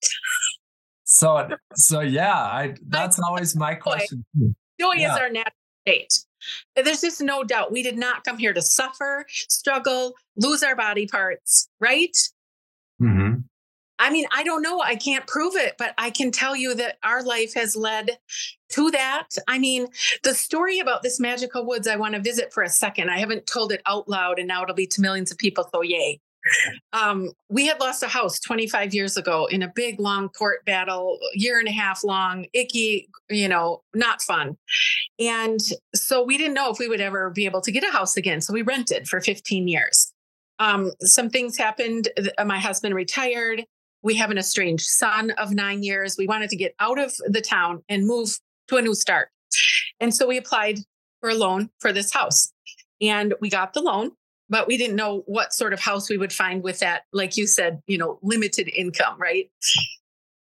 So, so yeah, I, that's always my question. Too. Joy yeah. is our natural state. There's just no doubt. We did not come here to suffer, struggle, lose our body parts, right? Mm-hmm. I mean, I don't know. I can't prove it, but I can tell you that our life has led to that. I mean, the story about this Magical Woods, I want to visit for a second. I haven't told it out loud, and now it'll be to millions of people. So yay. Um, we had lost a house twenty-five years ago in a big, long court battle, year and a half long, icky, you know, not fun. And so we didn't know if we would ever be able to get a house again. So we rented for fifteen years. Um, some things happened. My husband retired. We have an estranged son of nine years. We wanted to get out of the town and move to a new start. And so we applied for a loan for this house, and we got the loan. But we didn't know what sort of house we would find with that, like you said, you know, limited income, right?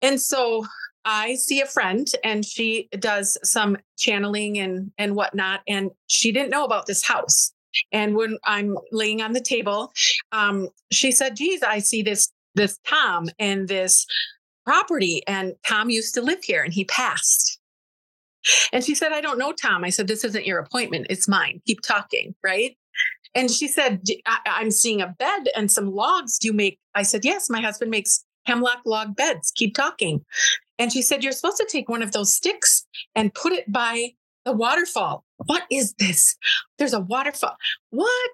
And so I see a friend, and she does some channeling and, and whatnot, and she didn't know about this house. And when I'm laying on the table, um, she said, geez, I see this, this Tom and this property, and Tom used to live here and he passed. And she said, I don't know, Tom. I said, this isn't your appointment. It's mine. Keep talking, right? And she said, I- I'm seeing a bed and some logs. Do you make? I said, yes, my husband makes hemlock log beds. Keep talking. And she said, you're supposed to take one of those sticks and put it by the waterfall. What is this? There's a waterfall. What?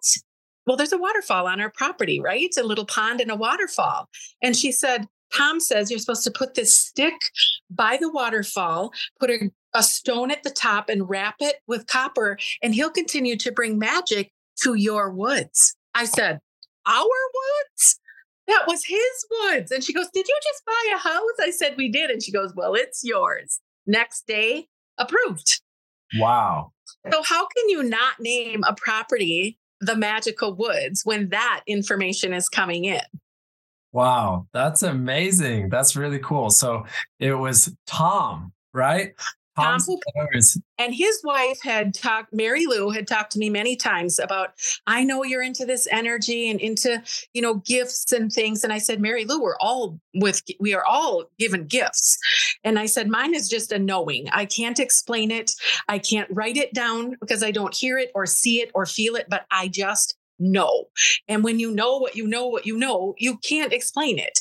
Well, there's a waterfall on our property, right? It's a little pond and a waterfall. And she said, Tom says you're supposed to put this stick by the waterfall, put a, a stone at the top and wrap it with copper, and he'll continue to bring magic to your woods. I said, our woods? That was his woods. And she goes, did you just buy a house? I said, we did. And she goes, well, it's yours. Next day, approved. Wow. So how can you not name a property the Magical Woods when that information is coming in? Wow. That's amazing. That's really cool. So it was Tom, right? Tom, and his wife had talked, Mary Lou had talked to me many times about, I know you're into this energy and into, you know, gifts and things. And I said, Mary Lou, we're all with, we are all given gifts. And I said, mine is just a knowing. I can't explain it. I can't write it down because I don't hear it or see it or feel it, but I just know. And when you know what you know, what you know, you can't explain it.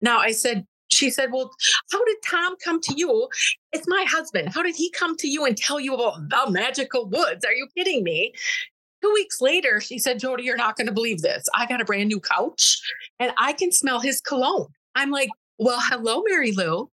Now I said, she said, well, how did Tom come to you? It's my husband. How did he come to you and tell you about the Magical Woods? Are you kidding me? Two weeks later, she said, Jody, you're not going to believe this. I got a brand new couch and I can smell his cologne. I'm like, well, hello, Mary Lou.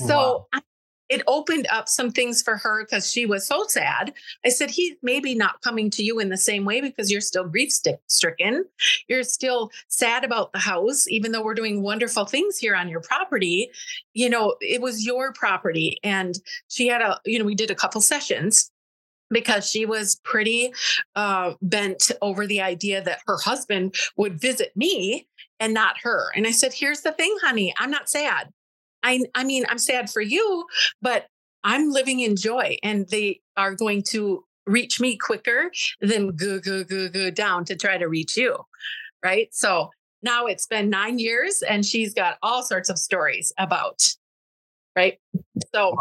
Wow. So I, it opened up some things for her because she was so sad. I said, he's maybe not coming to you in the same way because you're still grief stricken. You're still sad about the house, even though we're doing wonderful things here on your property. You know, it was your property. And she had a, you know, we did a couple sessions because she was pretty uh, bent over the idea that her husband would visit me and not her. And I said, here's the thing, honey, I'm not sad. I, I mean, I'm sad for you, but I'm living in joy, and they are going to reach me quicker than go, go, go, go down to try to reach you, right? So now it's been nine years, and she's got all sorts of stories about, right? So,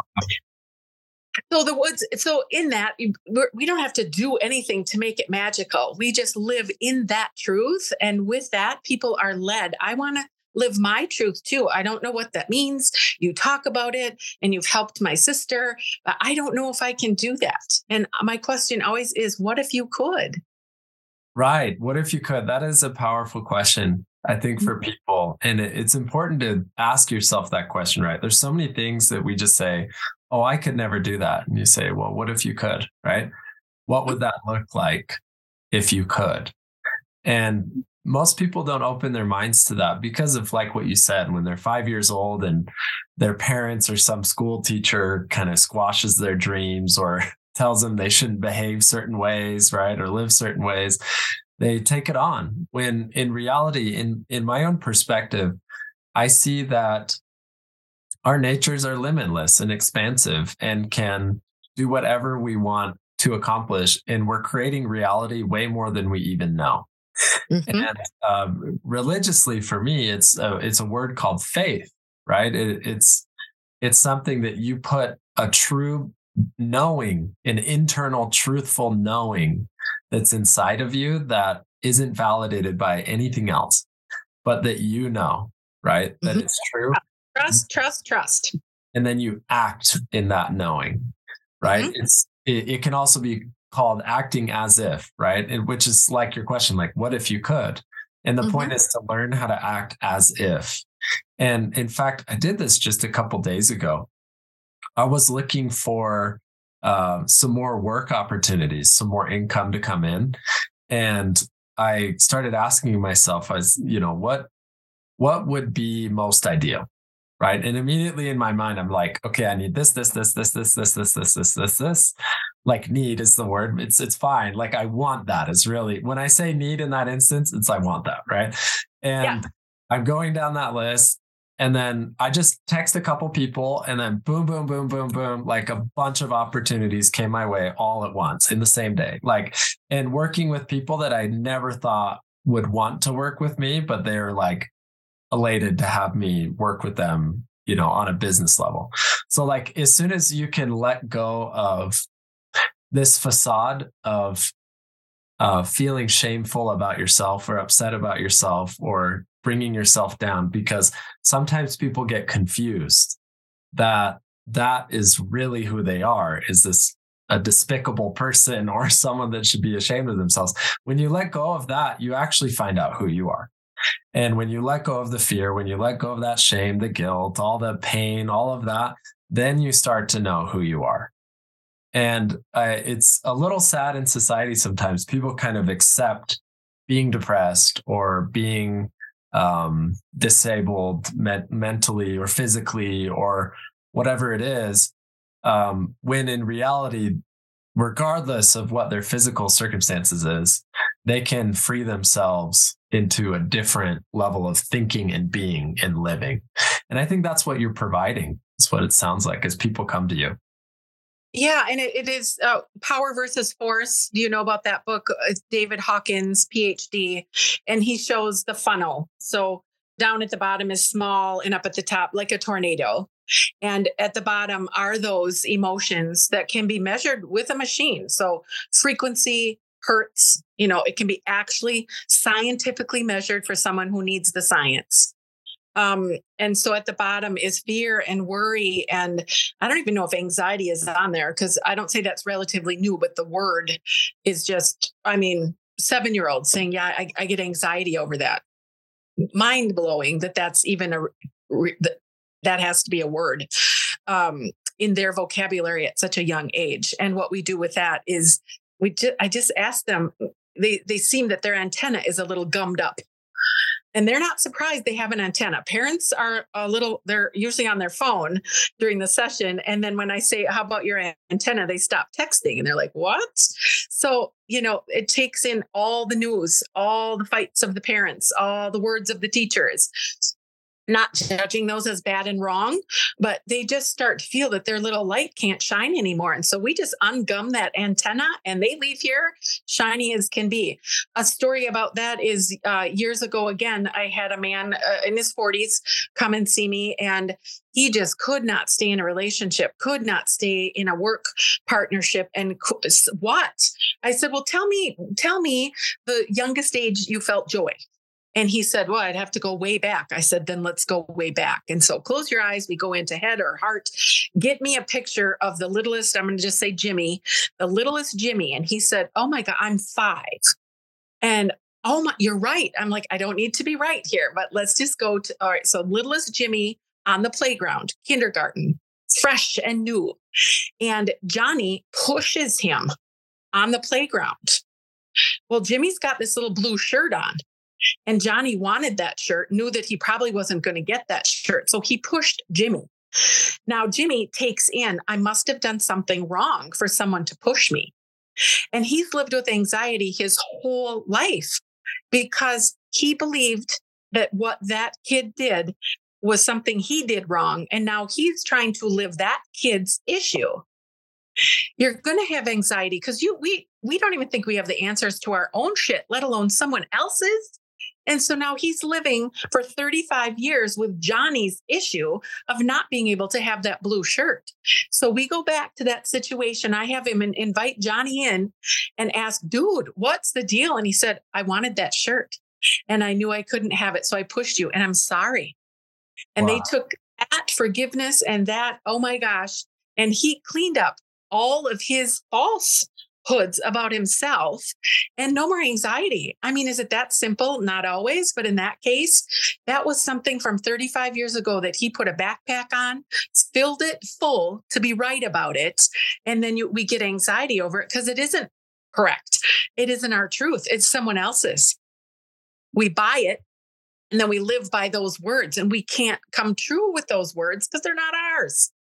so the woods. So in that, we don't have to do anything to make it magical. We just live in that truth, and with that, people are led. I want to live my truth too. I don't know what that means. You talk about it and you've helped my sister, but I don't know if I can do that. And my question always is, what if you could? Right. What if you could? That is a powerful question, I think, for people. And it's important to ask yourself that question, right? There's so many things that we just say, oh, I could never do that. And you say, well, what if you could, right? What would that look like if you could? And most people don't open their minds to that because of, like what you said, when they're five years old and their parents or some school teacher kind of squashes their dreams or tells them they shouldn't behave certain ways, right? Or live certain ways, they take it on. When in reality, in, in my own perspective, I see that our natures are limitless and expansive and can do whatever we want to accomplish. And we're creating reality way more than we even know. Mm-hmm. And um, religiously, for me, it's a, it's a word called faith, right? It, it's it's something that you put a true knowing, an internal, truthful knowing that's inside of you that isn't validated by anything else, but that you know, right? That mm-hmm. it's true. Trust, trust, trust. And then you act in that knowing, right? Mm-hmm. It's it, it can also be called acting as if, right? And which is like your question, like, what if you could? And the mm-hmm. point is to learn how to act as if. And in fact, I did this just a couple days ago. I was looking for uh, some more work opportunities, some more income to come in. And I started asking myself, as you know, what, what would be most ideal? Right. And immediately in my mind, I'm like, okay, I need this, this, this, this, this, this, this, this, this, this, this. Like need is the word. It's it's fine. Like I want that. It's really, when I say need in that instance, it's I want that. Right. And yeah. I'm going down that list. And then I just text a couple people and then boom, boom, boom, boom, boom. Like a bunch of opportunities came my way all at once in the same day. Like, and working with people that I never thought would want to work with me, but they're like, elated to have me work with them, you know, on a business level. So like, as soon as you can let go of this facade of uh, feeling shameful about yourself or upset about yourself or bringing yourself down, because sometimes people get confused that that is really who they are, is this a despicable person or someone that should be ashamed of themselves. When you let go of that, you actually find out who you are. And when you let go of the fear, when you let go of that shame, the guilt, all the pain, all of that, then you start to know who you are. And uh, it's a little sad in society sometimes. People kind of accept being depressed or being um, disabled me- mentally or physically or whatever it is, um, when in reality, regardless of what their physical circumstances is, they can free themselves into a different level of thinking and being and living. And I think that's what you're providing. It's what it sounds like as people come to you. Yeah. And it, it is uh, Power versus Force. Do you know about that book? It's David Hawkins, P H D, and he shows the funnel. So down at the bottom is small and up at the top, like a tornado. And at the bottom are those emotions that can be measured with a machine. So frequency, hertz, you know, it can be actually scientifically measured for someone who needs the science. Um, and so at the bottom is fear and worry. And I don't even know if anxiety is on there, because I don't say that's relatively new, but the word is just, I mean, seven-year-olds saying, yeah, I, I get anxiety over that. Mind blowing that that's even a, that has to be a word um, in their vocabulary at such a young age. And what we do with that is, We just, I just asked them, they, they seem that their antenna is a little gummed up and they're not surprised they have an antenna. Parents are a little, they're usually on their phone during the session. And then when I say, how about your antenna? They stop texting and they're like, what? So, you know, it takes in all the news, all the fights of the parents, all the words of the teachers, not judging those as bad and wrong, but they just start to feel that their little light can't shine anymore. And so we just ungum that antenna and they leave here shiny as can be. A story about that is uh, years ago, again, I had a man uh, in his forties come and see me, and he just could not stay in a relationship, could not stay in a work partnership. And what? I said, well, tell me, tell me the youngest age you felt joy. And he said, well, I'd have to go way back. I said, then let's go way back. And so close your eyes. We go into head or heart. Get me a picture of the littlest. I'm going to just say Jimmy, the littlest Jimmy. And he said, oh my God, I'm five. And oh my, you're right. I'm like, I don't need to be right here, but let's just go to, all right. So littlest Jimmy on the playground, kindergarten, fresh and new. And Johnny pushes him on the playground. Well, Jimmy's got this little blue shirt on. And Johnny wanted that shirt, knew that he probably wasn't going to get that shirt. So he pushed Jimmy. Now, Jimmy takes in, I must have done something wrong for someone to push me. And he's lived with anxiety his whole life because he believed that what that kid did was something he did wrong. And now he's trying to live that kid's issue. You're going to have anxiety because you we we don't even think we have the answers to our own shit, let alone someone else's. And so now he's living for thirty-five years with Johnny's issue of not being able to have that blue shirt. So we go back to that situation. I have him invite Johnny in and ask, dude, what's the deal? And he said, I wanted that shirt and I knew I couldn't have it. So I pushed you and I'm sorry. And wow. They took that forgiveness and that, oh my gosh. And he cleaned up all of his false hoods about himself and no more anxiety. I mean, is it that simple? Not always, but in that case, that was something from thirty-five years ago that he put a backpack on, filled it full to be right about it. And then you, we get anxiety over it because it isn't correct. It isn't our truth. It's someone else's. We buy it and then we live by those words and we can't come true with those words because they're not ours.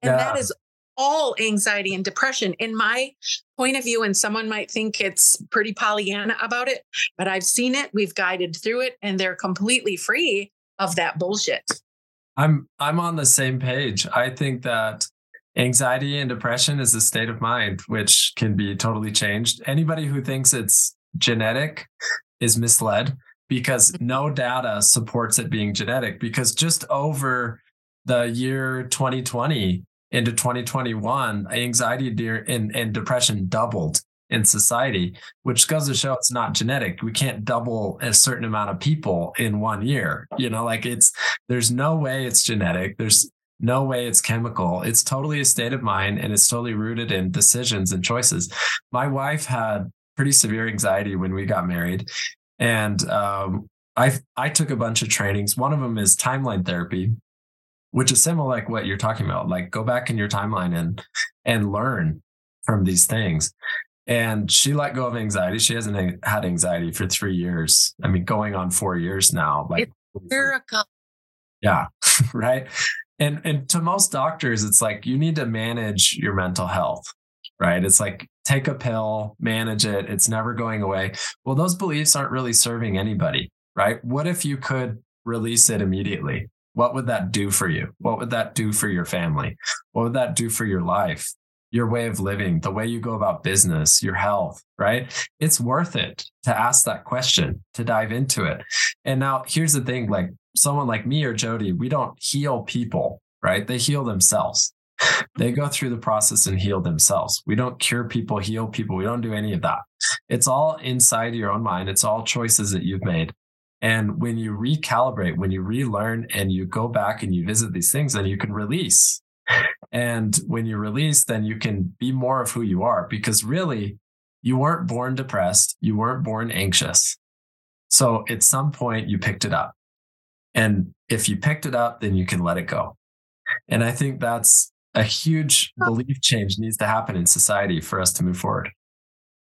And yeah. that is all anxiety and depression in my point of view. And someone might think it's pretty Pollyanna about it, but I've seen it. We've guided through it and they're completely free of that bullshit. I'm, I'm on the same page. I think that anxiety and depression is a state of mind, which can be totally changed. Anybody who thinks it's genetic is misled because no data supports it being genetic, because just over the year twenty twenty, into twenty twenty-one, anxiety de- and, and depression doubled in society, which goes to show it's not genetic. We can't double a certain amount of people in one year. You know, like it's, there's no way it's genetic. There's no way it's chemical. It's totally a state of mind and it's totally rooted in decisions and choices. My wife had pretty severe anxiety when we got married. And um, I I took a bunch of trainings. One of them is timeline therapy, which is similar like what you're talking about, like go back in your timeline and, and learn from these things. And she let go of anxiety. She hasn't had anxiety for three years. I mean, going on four years now. Like, it's miracle. Yeah. Right. And, and to most doctors, it's like, you need to manage your mental health, right? It's like, take a pill, manage it. It's never going away. Well, those beliefs aren't really serving anybody, right? What if you could release it immediately? What would that do for you? What would that do for your family? What would that do for your life, your way of living, the way you go about business, your health, right? It's worth it to ask that question, to dive into it. And now here's the thing, like someone like me or Jody, we don't heal people, right? They heal themselves. They go through the process and heal themselves. We don't cure people, heal people. We don't do any of that. It's all inside your own mind. It's all choices that you've made. And when you recalibrate, when you relearn and you go back and you visit these things, then you can release. And when you release, then you can be more of who you are, because really you weren't born depressed. You weren't born anxious. So at some point you picked it up. And if you picked it up, then you can let it go. And I think that's a huge belief change needs to happen in society for us to move forward.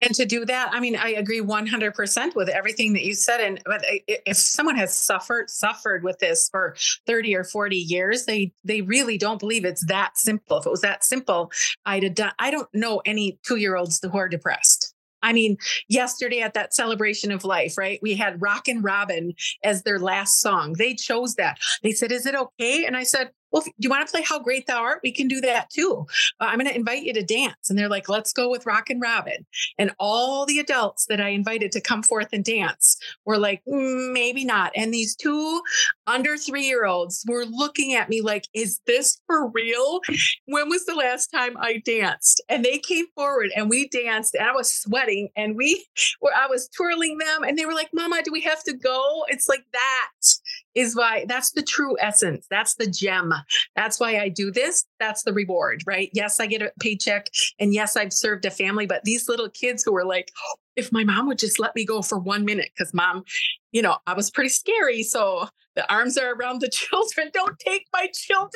And to do that, I mean, I agree one hundred percent with everything that you said. And but if someone has suffered, suffered with this for thirty or forty years, they, they really don't believe it's that simple. If it was that simple, I'd have done, I don't know any two-year-olds who are depressed. I mean, yesterday at that celebration of life, right? We had Rockin' Robin as their last song. They chose that. They said, is it okay? And I said, well, do you want to play How Great Thou Art? We can do that too. Uh, I'm going to invite you to dance. And they're like, let's go with Rockin' Robin. And all the adults that I invited to come forth and dance were like, mm, maybe not. And these two under three-year-olds were looking at me like, is this for real? When was the last time I danced? And they came forward and we danced and I was sweating and we were, I was twirling them and they were like, Mama, do we have to go? It's like, that is why, that's the true essence. That's the gem. That's why I do this. That's the reward, right? Yes, I get a paycheck and yes, I've served a family, but these little kids who were like, oh, if my mom would just let me go for one minute, because mom, you know, I was pretty scary. So the arms are around the children. Don't take my children.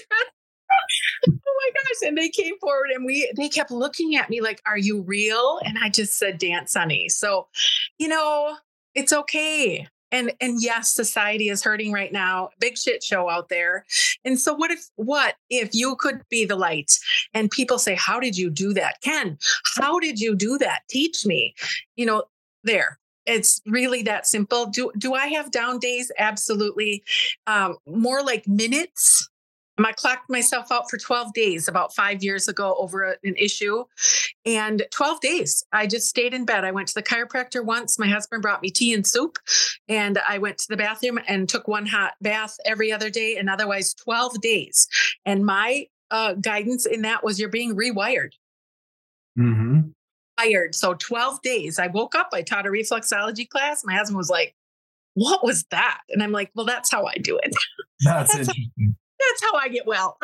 Oh my gosh. And they came forward and we, they kept looking at me like, are you real? And I just said, dance, honey. So, you know, it's okay. And, and yes, society is hurting right now, big shit show out there. And so what if, what if you could be the light and people say, how did you do that? Ken, how did you do that? Teach me, you know, there. It's really that simple. Do, do I have down days? Absolutely. Um, more like minutes I clocked myself out for twelve days about five years ago over an issue, and twelve days I just stayed in bed. I went to the chiropractor once. My husband brought me tea and soup, and I went to the bathroom and took one hot bath every other day, and otherwise twelve days. And my uh, guidance in that was, you're being rewired. Mm-hmm. Wired. So twelve days. I woke up, I taught a reflexology class. My husband was like, what was that? And I'm like, well, that's how I do it. That's, that's interesting. How- That's how I get well.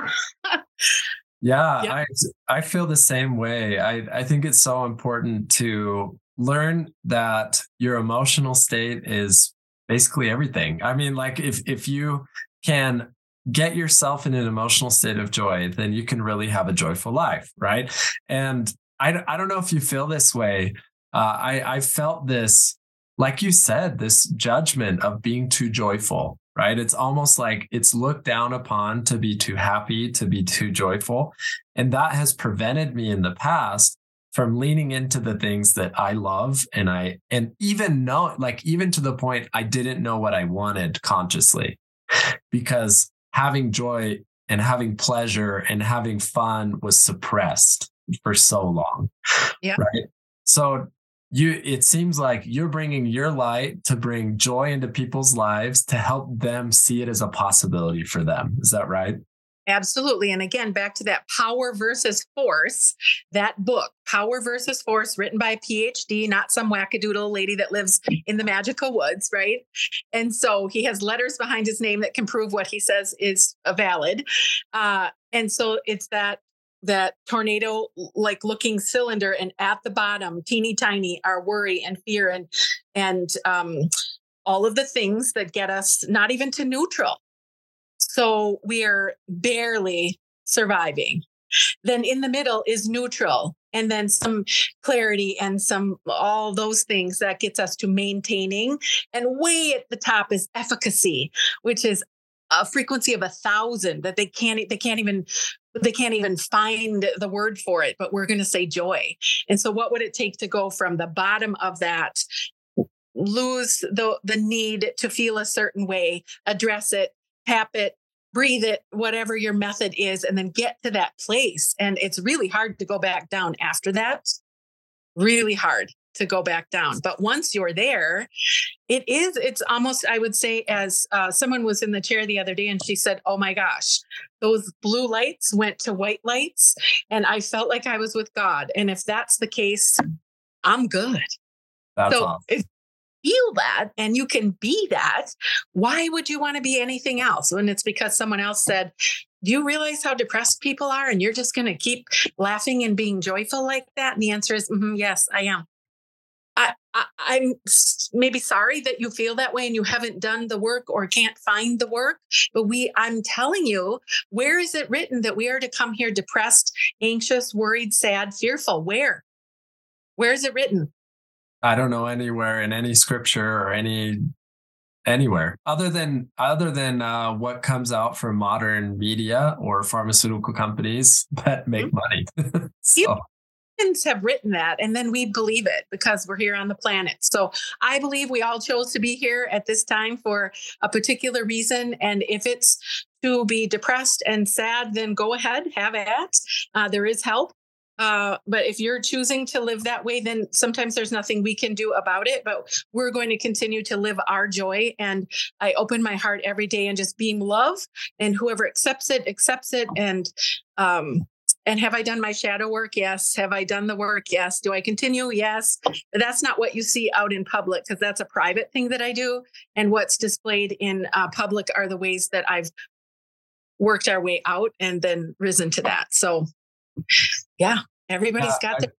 yeah, yeah, I I feel the same way. I, I think it's so important to learn that your emotional state is basically everything. I mean, like if if you can get yourself in an emotional state of joy, then you can really have a joyful life, right? And I, I don't know if you feel this way. Uh, I, I felt this, like you said, this judgment of being too joyful. Right? It's almost like it's looked down upon to be too happy, to be too joyful. And that has prevented me in the past from leaning into the things that I love. And I, and even know, like, even to the point, I didn't know what I wanted consciously, because having joy and having pleasure and having fun was suppressed for so long. Yeah. Right. So You, it seems like you're bringing your light to bring joy into people's lives, to help them see it as a possibility for them. Is that right? Absolutely. And again, back to that Power versus Force, that book, Power versus Force, written by a P H D, not some wackadoodle lady that lives in the Magical Woods, right? And so he has letters behind his name that can prove what he says is valid. Uh, and so it's that that tornado like looking cylinder, and at the bottom, teeny tiny, are worry and fear and, and, um, all of the things that get us not even to neutral. So we are barely surviving. Then in the middle is neutral. And then some clarity and some, all those things that gets us to maintaining. And way at the top is efficacy, which is a frequency of a thousand that they can't, they can't even, they can't even find the word for it, but we're going to say joy. And so what would it take to go from the bottom of that, lose the, the need to feel a certain way, address it, tap it, breathe it, whatever your method is, and then get to that place. And it's really hard to go back down after that. Really hard to go back down. But once you're there, it is, it's almost, I would say, as uh, someone was in the chair the other day and she said, oh my gosh, those blue lights went to white lights. And I felt like I was with God. And if that's the case, I'm good. That's so awesome. If you feel that and you can be that, why would you want to be anything else? And it's because someone else said, do you realize how depressed people are? And you're just going to keep laughing and being joyful like that? And the answer is, mm-hmm, yes, I am. I, I, I'm maybe sorry that you feel that way and you haven't done the work or can't find the work, but we, I'm telling you, where is it written that we are to come here depressed, anxious, worried, sad, fearful? Where? Where is it written? I don't know anywhere in any scripture or any anywhere other than other than uh, what comes out from modern media or pharmaceutical companies that make mm-hmm. money. So. Yep. Have written that, and then we believe it because we're here on the planet. So I believe we all chose to be here at this time for a particular reason. And if it's to be depressed and sad, then go ahead, have at. Uh, there is help. Uh, but if you're choosing to live that way, then sometimes there's nothing we can do about it, but we're going to continue to live our joy. And I open my heart every day and just beam love, and whoever accepts it, accepts it. And, um, And have I done my shadow work? Yes. Have I done the work? Yes. Do I continue? Yes. That's not what you see out in public, because that's a private thing that I do. And what's displayed in uh, public are the ways that I've worked our way out and then risen to that. So yeah, everybody's uh, got the...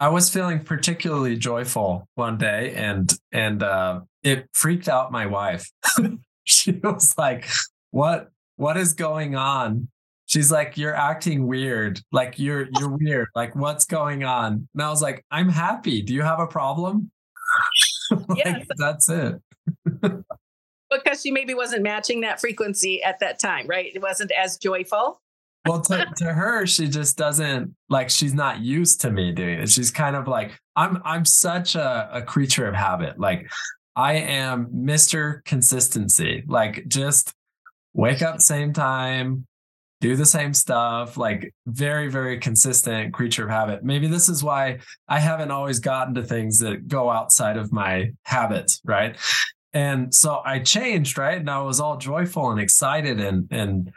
I was feeling particularly joyful one day, and, and uh, it freaked out my wife. She was like, what, what is going on? She's like, you're acting weird. Like you're, you're weird. Like what's going on? And I was like, I'm happy. Do you have a problem? Like, yes. That's it. Because she maybe wasn't matching that frequency at that time, right? It wasn't as joyful. Well, to, to her, she just doesn't like, she's not used to me doing it. She's kind of like, I'm, I'm such a, a creature of habit. Like I am Mister Consistency, like just wake up same time. do the same stuff, like very, very consistent creature of habit. Maybe this is why I haven't always gotten to things that go outside of my habits, right? And so I changed, right? And I was all joyful and excited and and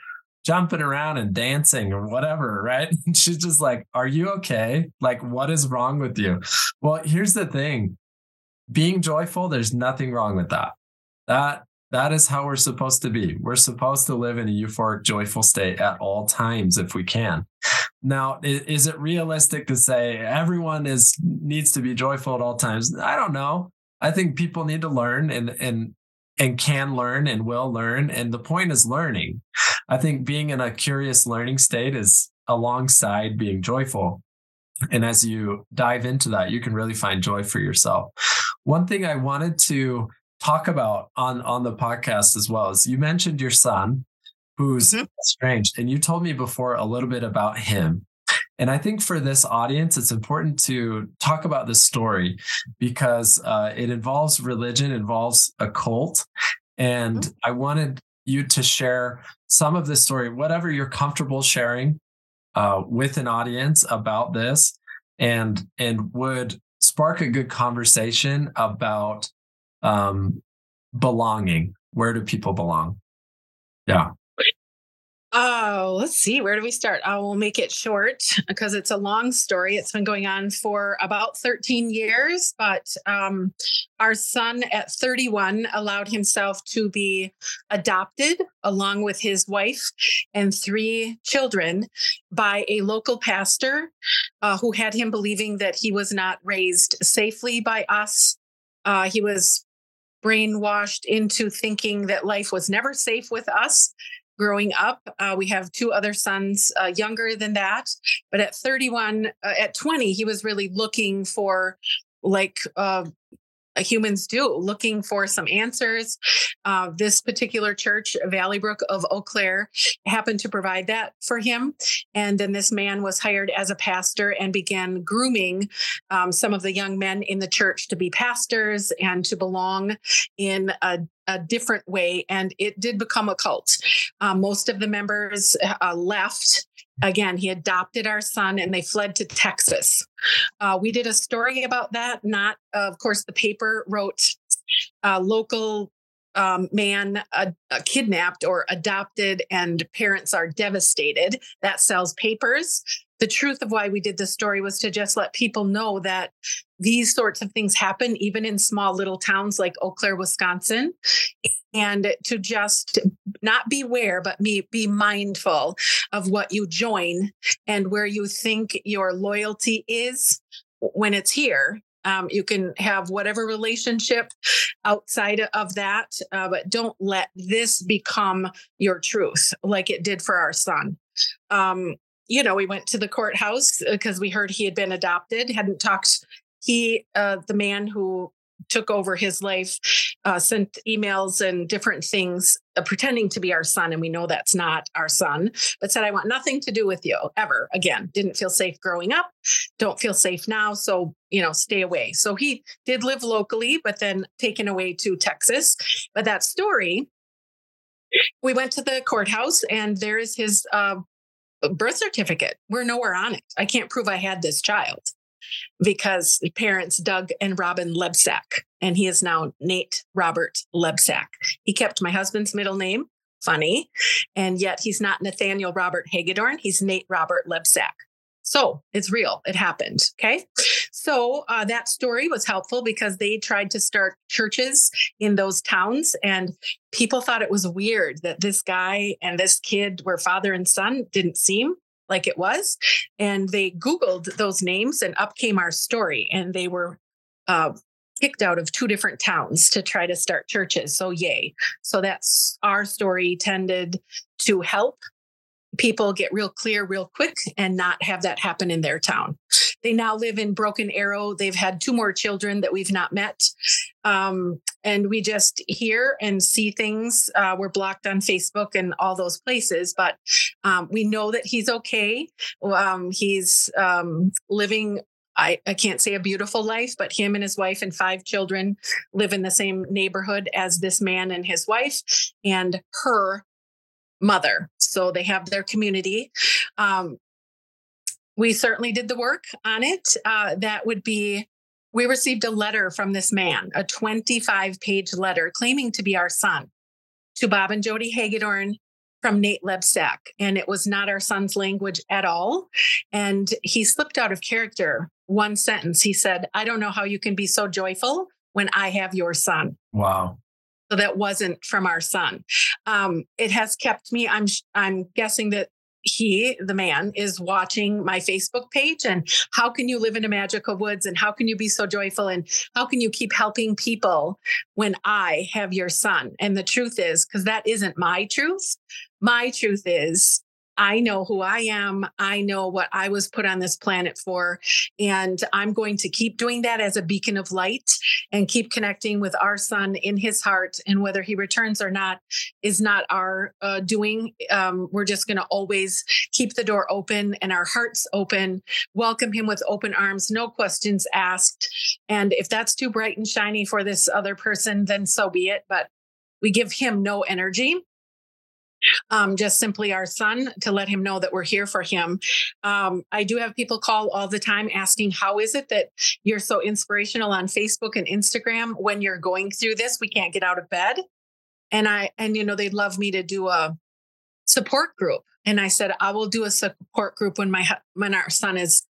jumping around and dancing or whatever, right? And she's just like, are you okay? Like, what is wrong with you? Well, here's the thing. Being joyful, there's nothing wrong with that. That That is how we're supposed to be. We're supposed to live in a euphoric, joyful state at all times if we can. Now, is it realistic to say everyone is needs to be joyful at all times? I don't know. I think people need to learn and and and can learn and will learn. And the point is learning. I think being in a curious learning state is alongside being joyful. And as you dive into that, you can really find joy for yourself. One thing I wanted to talk about on, on the podcast as well is you mentioned your son, who's mm-hmm. strange. And you told me before a little bit about him. And I think for this audience, it's important to talk about this story because uh, it involves religion, involves a cult. And mm-hmm. I wanted you to share some of this story, whatever you're comfortable sharing uh, with an audience about this and, and would spark a good conversation about um belonging. Where do people belong? Yeah. Oh, let's see. Where do we start? I will make it short because it's a long story. It's been going on for about thirteen years, but um, our son at thirty-one allowed himself to be adopted along with his wife and three children by a local pastor uh, who had him believing that he was not raised safely by us. Uh, he was brainwashed into thinking that life was never safe with us growing up. Uh, we have two other sons uh, younger than that. But at thirty-one, uh, at twenty, he was really looking for, like uh, humans do, looking for some answers. Uh, this particular church, Valley Brook of Eau Claire, happened to provide that for him. And then this man was hired as a pastor and began grooming um, some of the young men in the church to be pastors and to belong in a a different way. And it did become a cult. Uh, most of the members uh, left. Again, he adopted our son and they fled to Texas. Uh, we did a story about that. Not, uh, of course, the paper wrote uh, local um, man uh, uh, kidnapped or adopted and parents are devastated. That sells papers. The truth of why we did this story was to just let people know that these sorts of things happen, even in small little towns like Eau Claire, Wisconsin, and to just not beware, but be mindful of what you join and where you think your loyalty is when it's here. Um, you can have whatever relationship outside of that, uh, but don't let this become your truth like it did for our son. Um, You know, we went to the courthouse because we heard he had been adopted, hadn't talked. He, uh, the man who took over his life, uh, sent emails and different things uh, pretending to be our son. And we know that's not our son, but said, I want nothing to do with you ever again. Didn't feel safe growing up. Don't feel safe now. So, you know, stay away. So he did live locally, but then taken away to Texas. But that story, we went to the courthouse and there is his, uh, birth certificate. We're nowhere on it. I can't prove I had this child because the parents, Doug and Robin Lebsack, and he is now Nate Robert Lebsack. He kept my husband's middle name, funny, and yet he's not Nathaniel Robert Hagedorn. He's Nate Robert Lebsack. So it's real. It happened. Okay. So uh, that story was helpful because they tried to start churches in those towns and people thought it was weird that this guy and this kid were father and son. Didn't seem like it was. And they Googled those names and up came our story and they were uh, kicked out of two different towns to try to start churches. So yay. So that's our story tended to help people get real clear real quick and not have that happen in their town. They now live in Broken Arrow. They've had two more children that we've not met. Um, and we just hear and see things. Uh, we're blocked on Facebook and all those places, but um, we know that he's okay. Um, he's um, living, I, I can't say a beautiful life, but him and his wife and five children live in the same neighborhood as this man and his wife and her mother. So they have their community. Um, we certainly did the work on it. Uh, that would be, we received a letter from this man, a twenty-five page letter claiming to be our son, to Bob and Jody Hagedorn from Nate Lebsack. And it was not our son's language at all. And he slipped out of character one sentence. He said, "I don't know how you can be so joyful when I have your son." Wow. So that wasn't from our son. Um, it has kept me, I'm I'm guessing that he, the man, is watching my Facebook page and how can you live in a magical woods and how can you be so joyful and how can you keep helping people when I have your son? And the truth is, because that isn't my truth, my truth is I know who I am. I know what I was put on this planet for. And I'm going to keep doing that as a beacon of light and keep connecting with our son in his heart. And whether he returns or not is not our uh, doing. Um, we're just going to always keep the door open and our hearts open, welcome him with open arms, no questions asked. And if that's too bright and shiny for this other person, then so be it. But we give him no energy. Um, just simply our son, to let him know that we're here for him. Um, I do have people call all the time asking, how is it that you're so inspirational on Facebook and Instagram when you're going through this? We can't get out of bed. And I, and you know, they'd love me to do a support group. And I said, I will do a support group when my, when our son is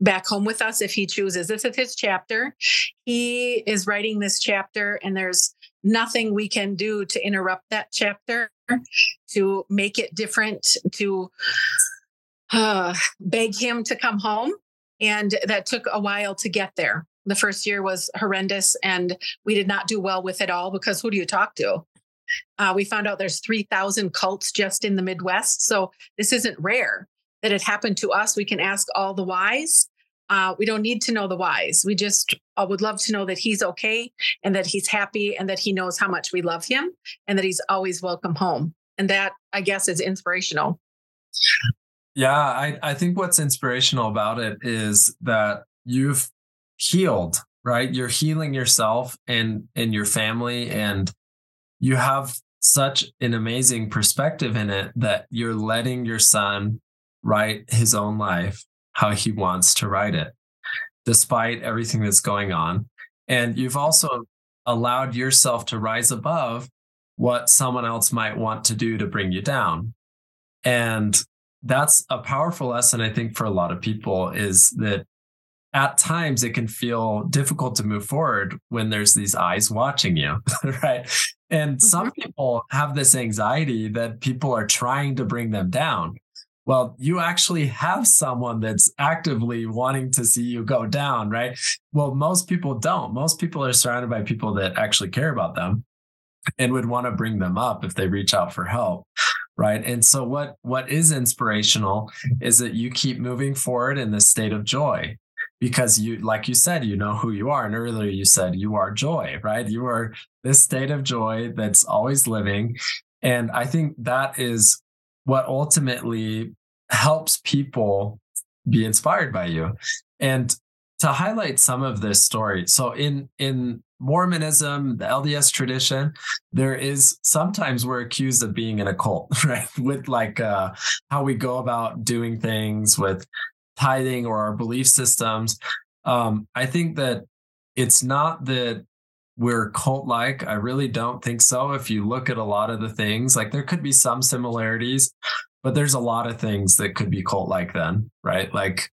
back home with us, if he chooses. This is his chapter. He is writing this chapter and there's nothing we can do to interrupt that chapter, to make it different, to uh, beg him to come home. And that took a while to get there. The first year was horrendous and we did not do well with it all because who do you talk to? Uh, we found out there's three thousand cults just in the Midwest. So this isn't rare that it happened to us. We can ask all the whys. Uh, we don't need to know the whys. We just uh, would love to know that he's okay and that he's happy and that he knows how much we love him and that he's always welcome home. And that, I guess, is inspirational. Yeah, I, I think what's inspirational about it is that you've healed, right? You're healing yourself and, and your family, and you have such an amazing perspective in it that you're letting your son write his own life how he wants to write it, despite everything that's going on. And you've also allowed yourself to rise above what someone else might want to do to bring you down. And that's a powerful lesson, I think, for a lot of people, is that at times it can feel difficult to move forward when there's these eyes watching you, right? And some people have this anxiety that people are trying to bring them down. Well, you actually have someone that's actively wanting to see you go down, right? Well, most people don't. Most people are surrounded by people that actually care about them and would want to bring them up if they reach out for help, right? And so what, what is inspirational is that you keep moving forward in this state of joy because you, like you said, you know who you are. And earlier you said you are joy, right? You are this state of joy that's always living. And I think that is what ultimately helps people be inspired by you. And to highlight some of this story, so in, in Mormonism, the L D S tradition, there is sometimes we're accused of being in a cult, right? With like uh, how we go about doing things with tithing or our belief systems. Um, I think that it's not that we're cult-like. I really don't think so. If you look at a lot of the things, like there could be some similarities, but there's a lot of things that could be cult-like then, right? Like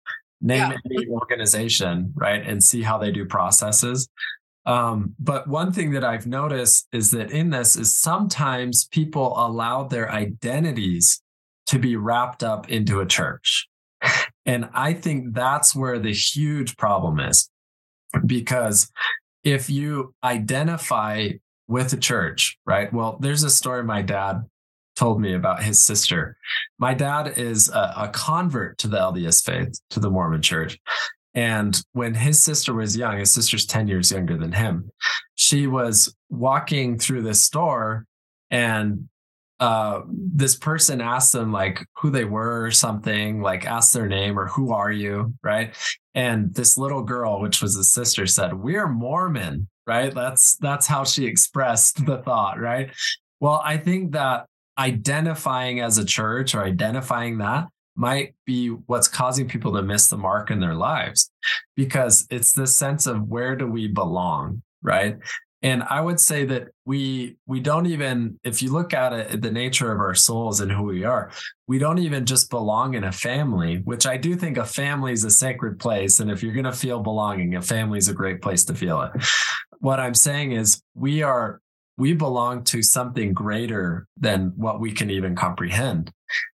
name yeah. any organization, right? And see how they do processes. Um, but one thing that I've noticed is that in this is sometimes people allow their identities to be wrapped up into a church. And I think that's where the huge problem is, because if you identify with a church, right? Well, there's a story my dad told me about his sister. My dad is a, a convert to the L D S faith, to the Mormon church. And when his sister was young, his sister's ten years younger than him, she was walking through this store and uh, this person asked them like who they were or something, like asked their name or who are you, right? And this little girl, which was his sister, said, "We're Mormon," right? That's, that's how she expressed the thought, right? Well, I think that identifying as a church or identifying that might be what's causing people to miss the mark in their lives, because it's this sense of where do we belong, right? And I would say that we we don't even, if you look at it, the nature of our souls and who we are, we don't even just belong in a family, which I do think a family is a sacred place. And if you're going to feel belonging, a family is a great place to feel it. What I'm saying is we are, we belong to something greater than what we can even comprehend.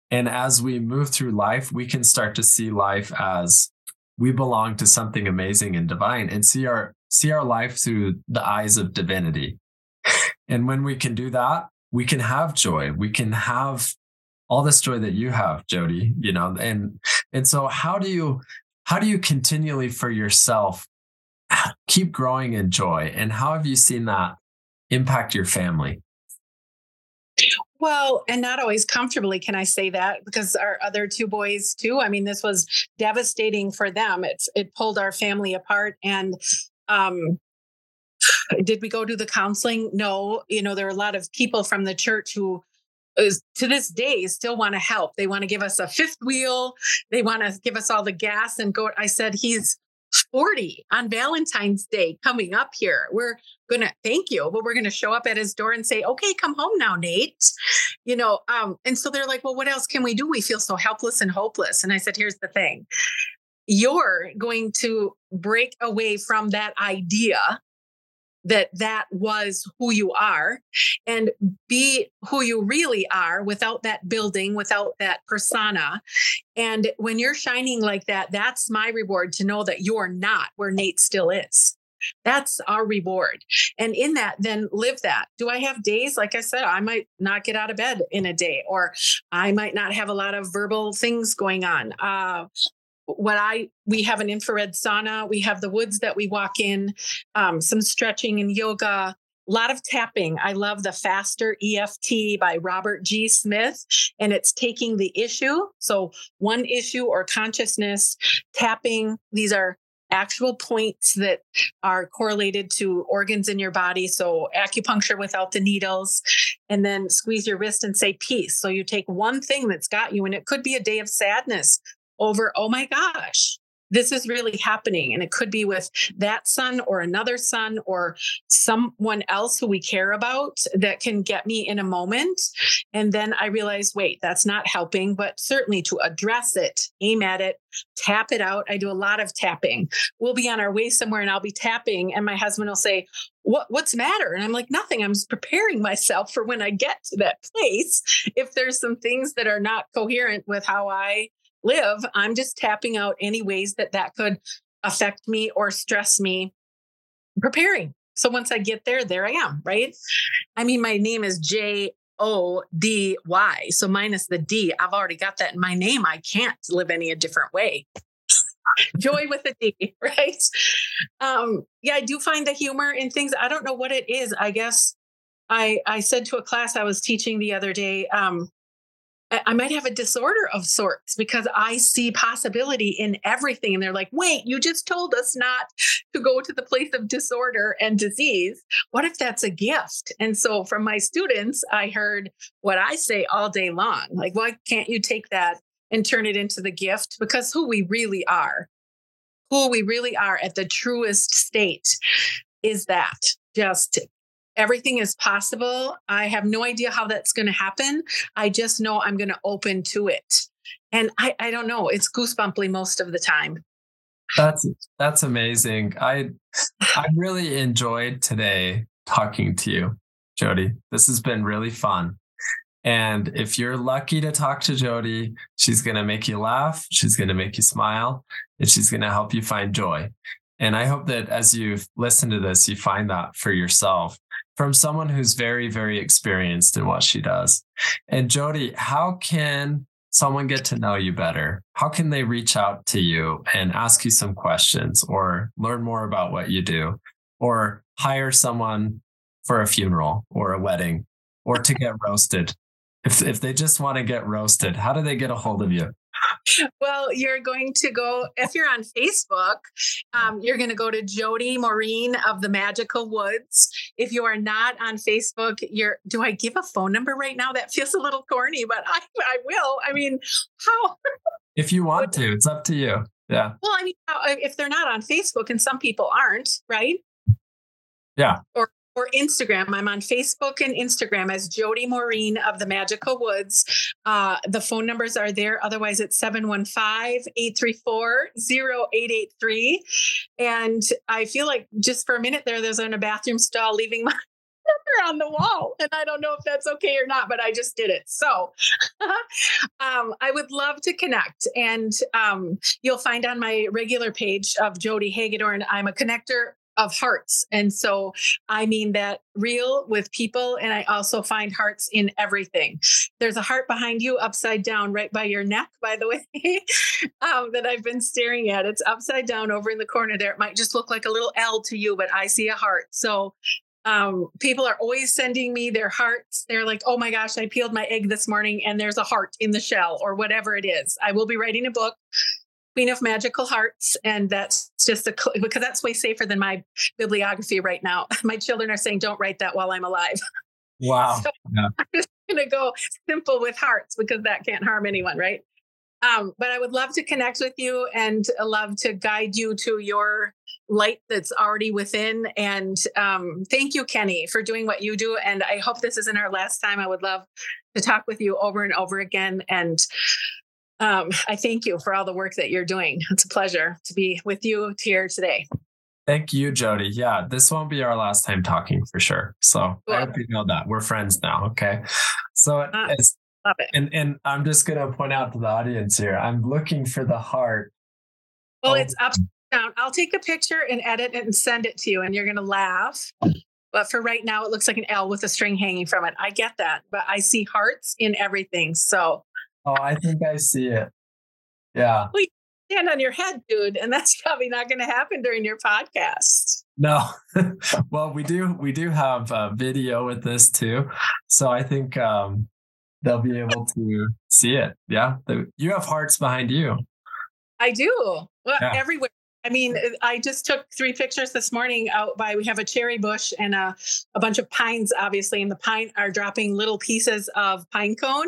And as we move through life, we can start to see life as we belong to something amazing and divine, and see our see our life through the eyes of divinity. And when we can do that, we can have joy. We can have all this joy that you have, Jody, you know, and, and so how do you, how do you continually for yourself keep growing in joy? And how have you seen that impact your family? Well, and not always comfortably, can I say that? Because our other two boys too, I mean, this was devastating for them. It, it pulled our family apart. And um, did we go to the counseling? No. You know, there are a lot of people from the church who is, to this day still want to help. They want to give us a fifth wheel. They want to give us all the gas and go. I said, he's forty on Valentine's Day coming up here. We're going to thank you, but we're going to show up at his door and say, okay, come home now, Nate, you know? Um, and so they're like, well, what else can we do? We feel so helpless and hopeless. And I said, here's the thing. You're going to break away from that idea that that was who you are and be who you really are without that building, without that persona. And when you're shining like that, that's my reward, to know that you're not where Nate still is. That's our reward. And in that, then live that. Do I have days? Like I said, I might not get out of bed in a day, or I might not have a lot of verbal things going on. Uh, What I, we have an infrared sauna, we have the woods that we walk in, um, some stretching and yoga, a lot of tapping. I love the Faster E F T by Robert G. Smith, and it's taking the issue. So one issue or consciousness, tapping. These are actual points that are correlated to organs in your body. So acupuncture without the needles, and then squeeze your wrist and say peace. So you take one thing that's got you, and it could be a day of sadness over, oh my gosh, this is really happening. And it could be with that son or another son or someone else who we care about that can get me in a moment. And then I realize, wait, that's not helping, but certainly to address it, aim at it, tap it out. I do a lot of tapping. We'll be on our way somewhere and I'll be tapping. And my husband will say, what, what's the matter? And I'm like, nothing. I'm just preparing myself for when I get to that place. If there's some things that are not coherent with how I live, I'm just tapping out any ways that that could affect me or stress me, preparing. So once I get there, there I am, right? I mean, my name is J O D Y. So minus the D, I've already got that in my name. I can't live any a different way. Joy with a D, right? Um, yeah, I do find the humor in things. I don't know what it is. I guess I, I said to a class I was teaching the other day, um, I might have a disorder of sorts because I see possibility in everything. And they're like, wait, you just told us not to go to the place of disorder and disease. What if that's a gift? And so from my students, I heard what I say all day long. Like, why can't you take that and turn it into the gift? Because who we really are, who we really are at the truest state is that just everything is possible. I have no idea how that's going to happen. I just know I'm going to open to it. And I, I don't know, it's goosebumply most of the time. That's, that's amazing. I, I really enjoyed today talking to you, Jody. This has been really fun. And if you're lucky to talk to Jody, she's going to make you laugh. She's going to make you smile, and she's going to help you find joy. And I hope that as you listen to this, you find that for yourself, from someone who's very, very experienced in what she does. And Jody, how can someone get to know you better? How can they reach out to you and ask you some questions or learn more about what you do or hire someone for a funeral or a wedding or to get roasted? If, if they just want to get roasted, how do they get a hold of you? Well, you're going to go, if you're on Facebook, um, you're going to go to Jody Maureen of the Magical Woods. If you are not on Facebook, you're, do I give a phone number right now? That feels a little corny, but I, I will. I mean, how? If you want to, it's up to you. Yeah. Well, I mean, if they're not on Facebook, and some people aren't, right? Yeah. Or Or Instagram. I'm on Facebook and Instagram as Jody Maureen of the Magical Woods. Uh, the phone numbers are there. Otherwise, it's seven one five, eight three four, zero eight eight three. And I feel like just for a minute there, there's in a bathroom stall leaving my number on the wall. And I don't know if that's okay or not, but I just did it. So um, I would love to connect. And um, you'll find on my regular page of Jody Hagedorn, I'm a connector of hearts. And so I mean that real with people. And I also find hearts in everything. There's a heart behind you upside down right by your neck, by the way, um, that I've been staring at. It's upside down over in the corner there. It might just look like a little L to you, but I see a heart. So um, people are always sending me their hearts. They're like, oh my gosh, I peeled my egg this morning and there's a heart in the shell or whatever it is. I will be writing a book, Queen of Magical Hearts. And that's just a, because that's way safer than my bibliography right now. My children are saying, don't write that while I'm alive. Wow. So yeah. I'm just going to go simple with hearts because that can't harm anyone. Right. Um, but I would love to connect with you and love to guide you to your light that's already within. And um, thank you, Kenny, for doing what you do. And I hope this isn't our last time. I would love to talk with you over and over again. And Um, I thank you for all the work that you're doing. It's a pleasure to be with you here today. Thank you, Jody. Yeah, this won't be our last time talking for sure. So cool. I hope you know that. We're friends now. Okay. So uh, it's, love it. and, and I'm just going to point out to the audience here, I'm looking for the heart. Well, oh. It's upside down. I'll take a picture and edit it and send it to you and you're going to laugh. But for right now, it looks like an L with a string hanging from it. I get that, but I see hearts in everything. So oh, I think I see it. Yeah. Well, you stand on your head, dude, and that's probably not going to happen during your podcast. No. Well, we do we do have a video with this too, so I think um, they'll be able to see it. Yeah, you have hearts behind you. I do. Well, yeah. Everywhere. I mean, I just took three pictures this morning out by, we have a cherry bush and a, a bunch of pines, obviously, and the pine are dropping little pieces of pine cone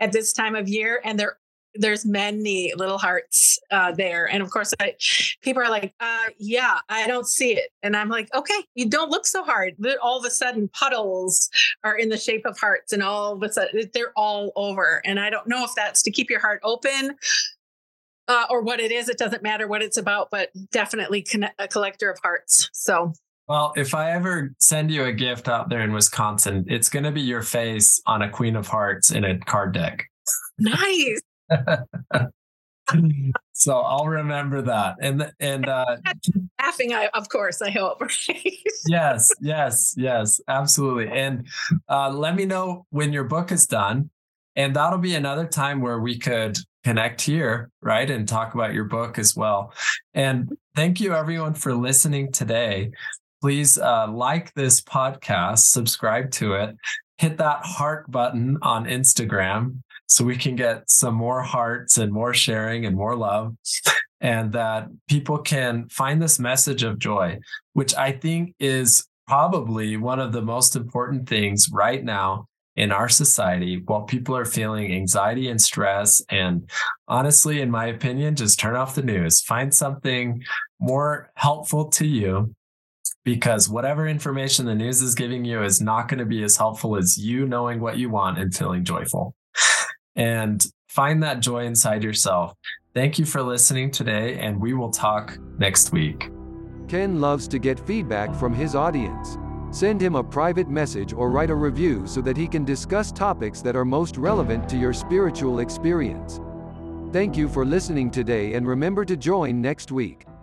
at this time of year. And there, there's many little hearts uh, there. And of course, I, people are like, uh, yeah, I don't see it. And I'm like, okay, you don't look so hard. All of a sudden puddles are in the shape of hearts and all of a sudden they're all over. And I don't know if that's to keep your heart open Uh, or what it is, it doesn't matter what it's about, but definitely connect, a collector of hearts. So, well, if I ever send you a gift out there in Wisconsin, it's going to be your face on a Queen of Hearts in a card deck. Nice. So I'll remember that. And and uh, laughing, I, of course, I hope. Right? yes, yes, yes, absolutely. And uh, let me know when your book is done, and that'll be another time where we could connect here, right? And talk about your book as well. And thank you everyone for listening today. Please uh, like this podcast, subscribe to it, hit that heart button on Instagram so we can get some more hearts and more sharing and more love, and that people can find this message of joy, which I think is probably one of the most important things right now in our society, while people are feeling anxiety and stress. And honestly, in my opinion, just turn off the news, find something more helpful to you, because whatever information the news is giving you is not going to be as helpful as you knowing what you want and feeling joyful. And find that joy inside yourself. Thank you for listening today, and we will talk next week. Ken loves to get feedback from his audience. Send him a private message or write a review so that he can discuss topics that are most relevant to your spiritual experience. Thank you for listening today, and remember to join next week.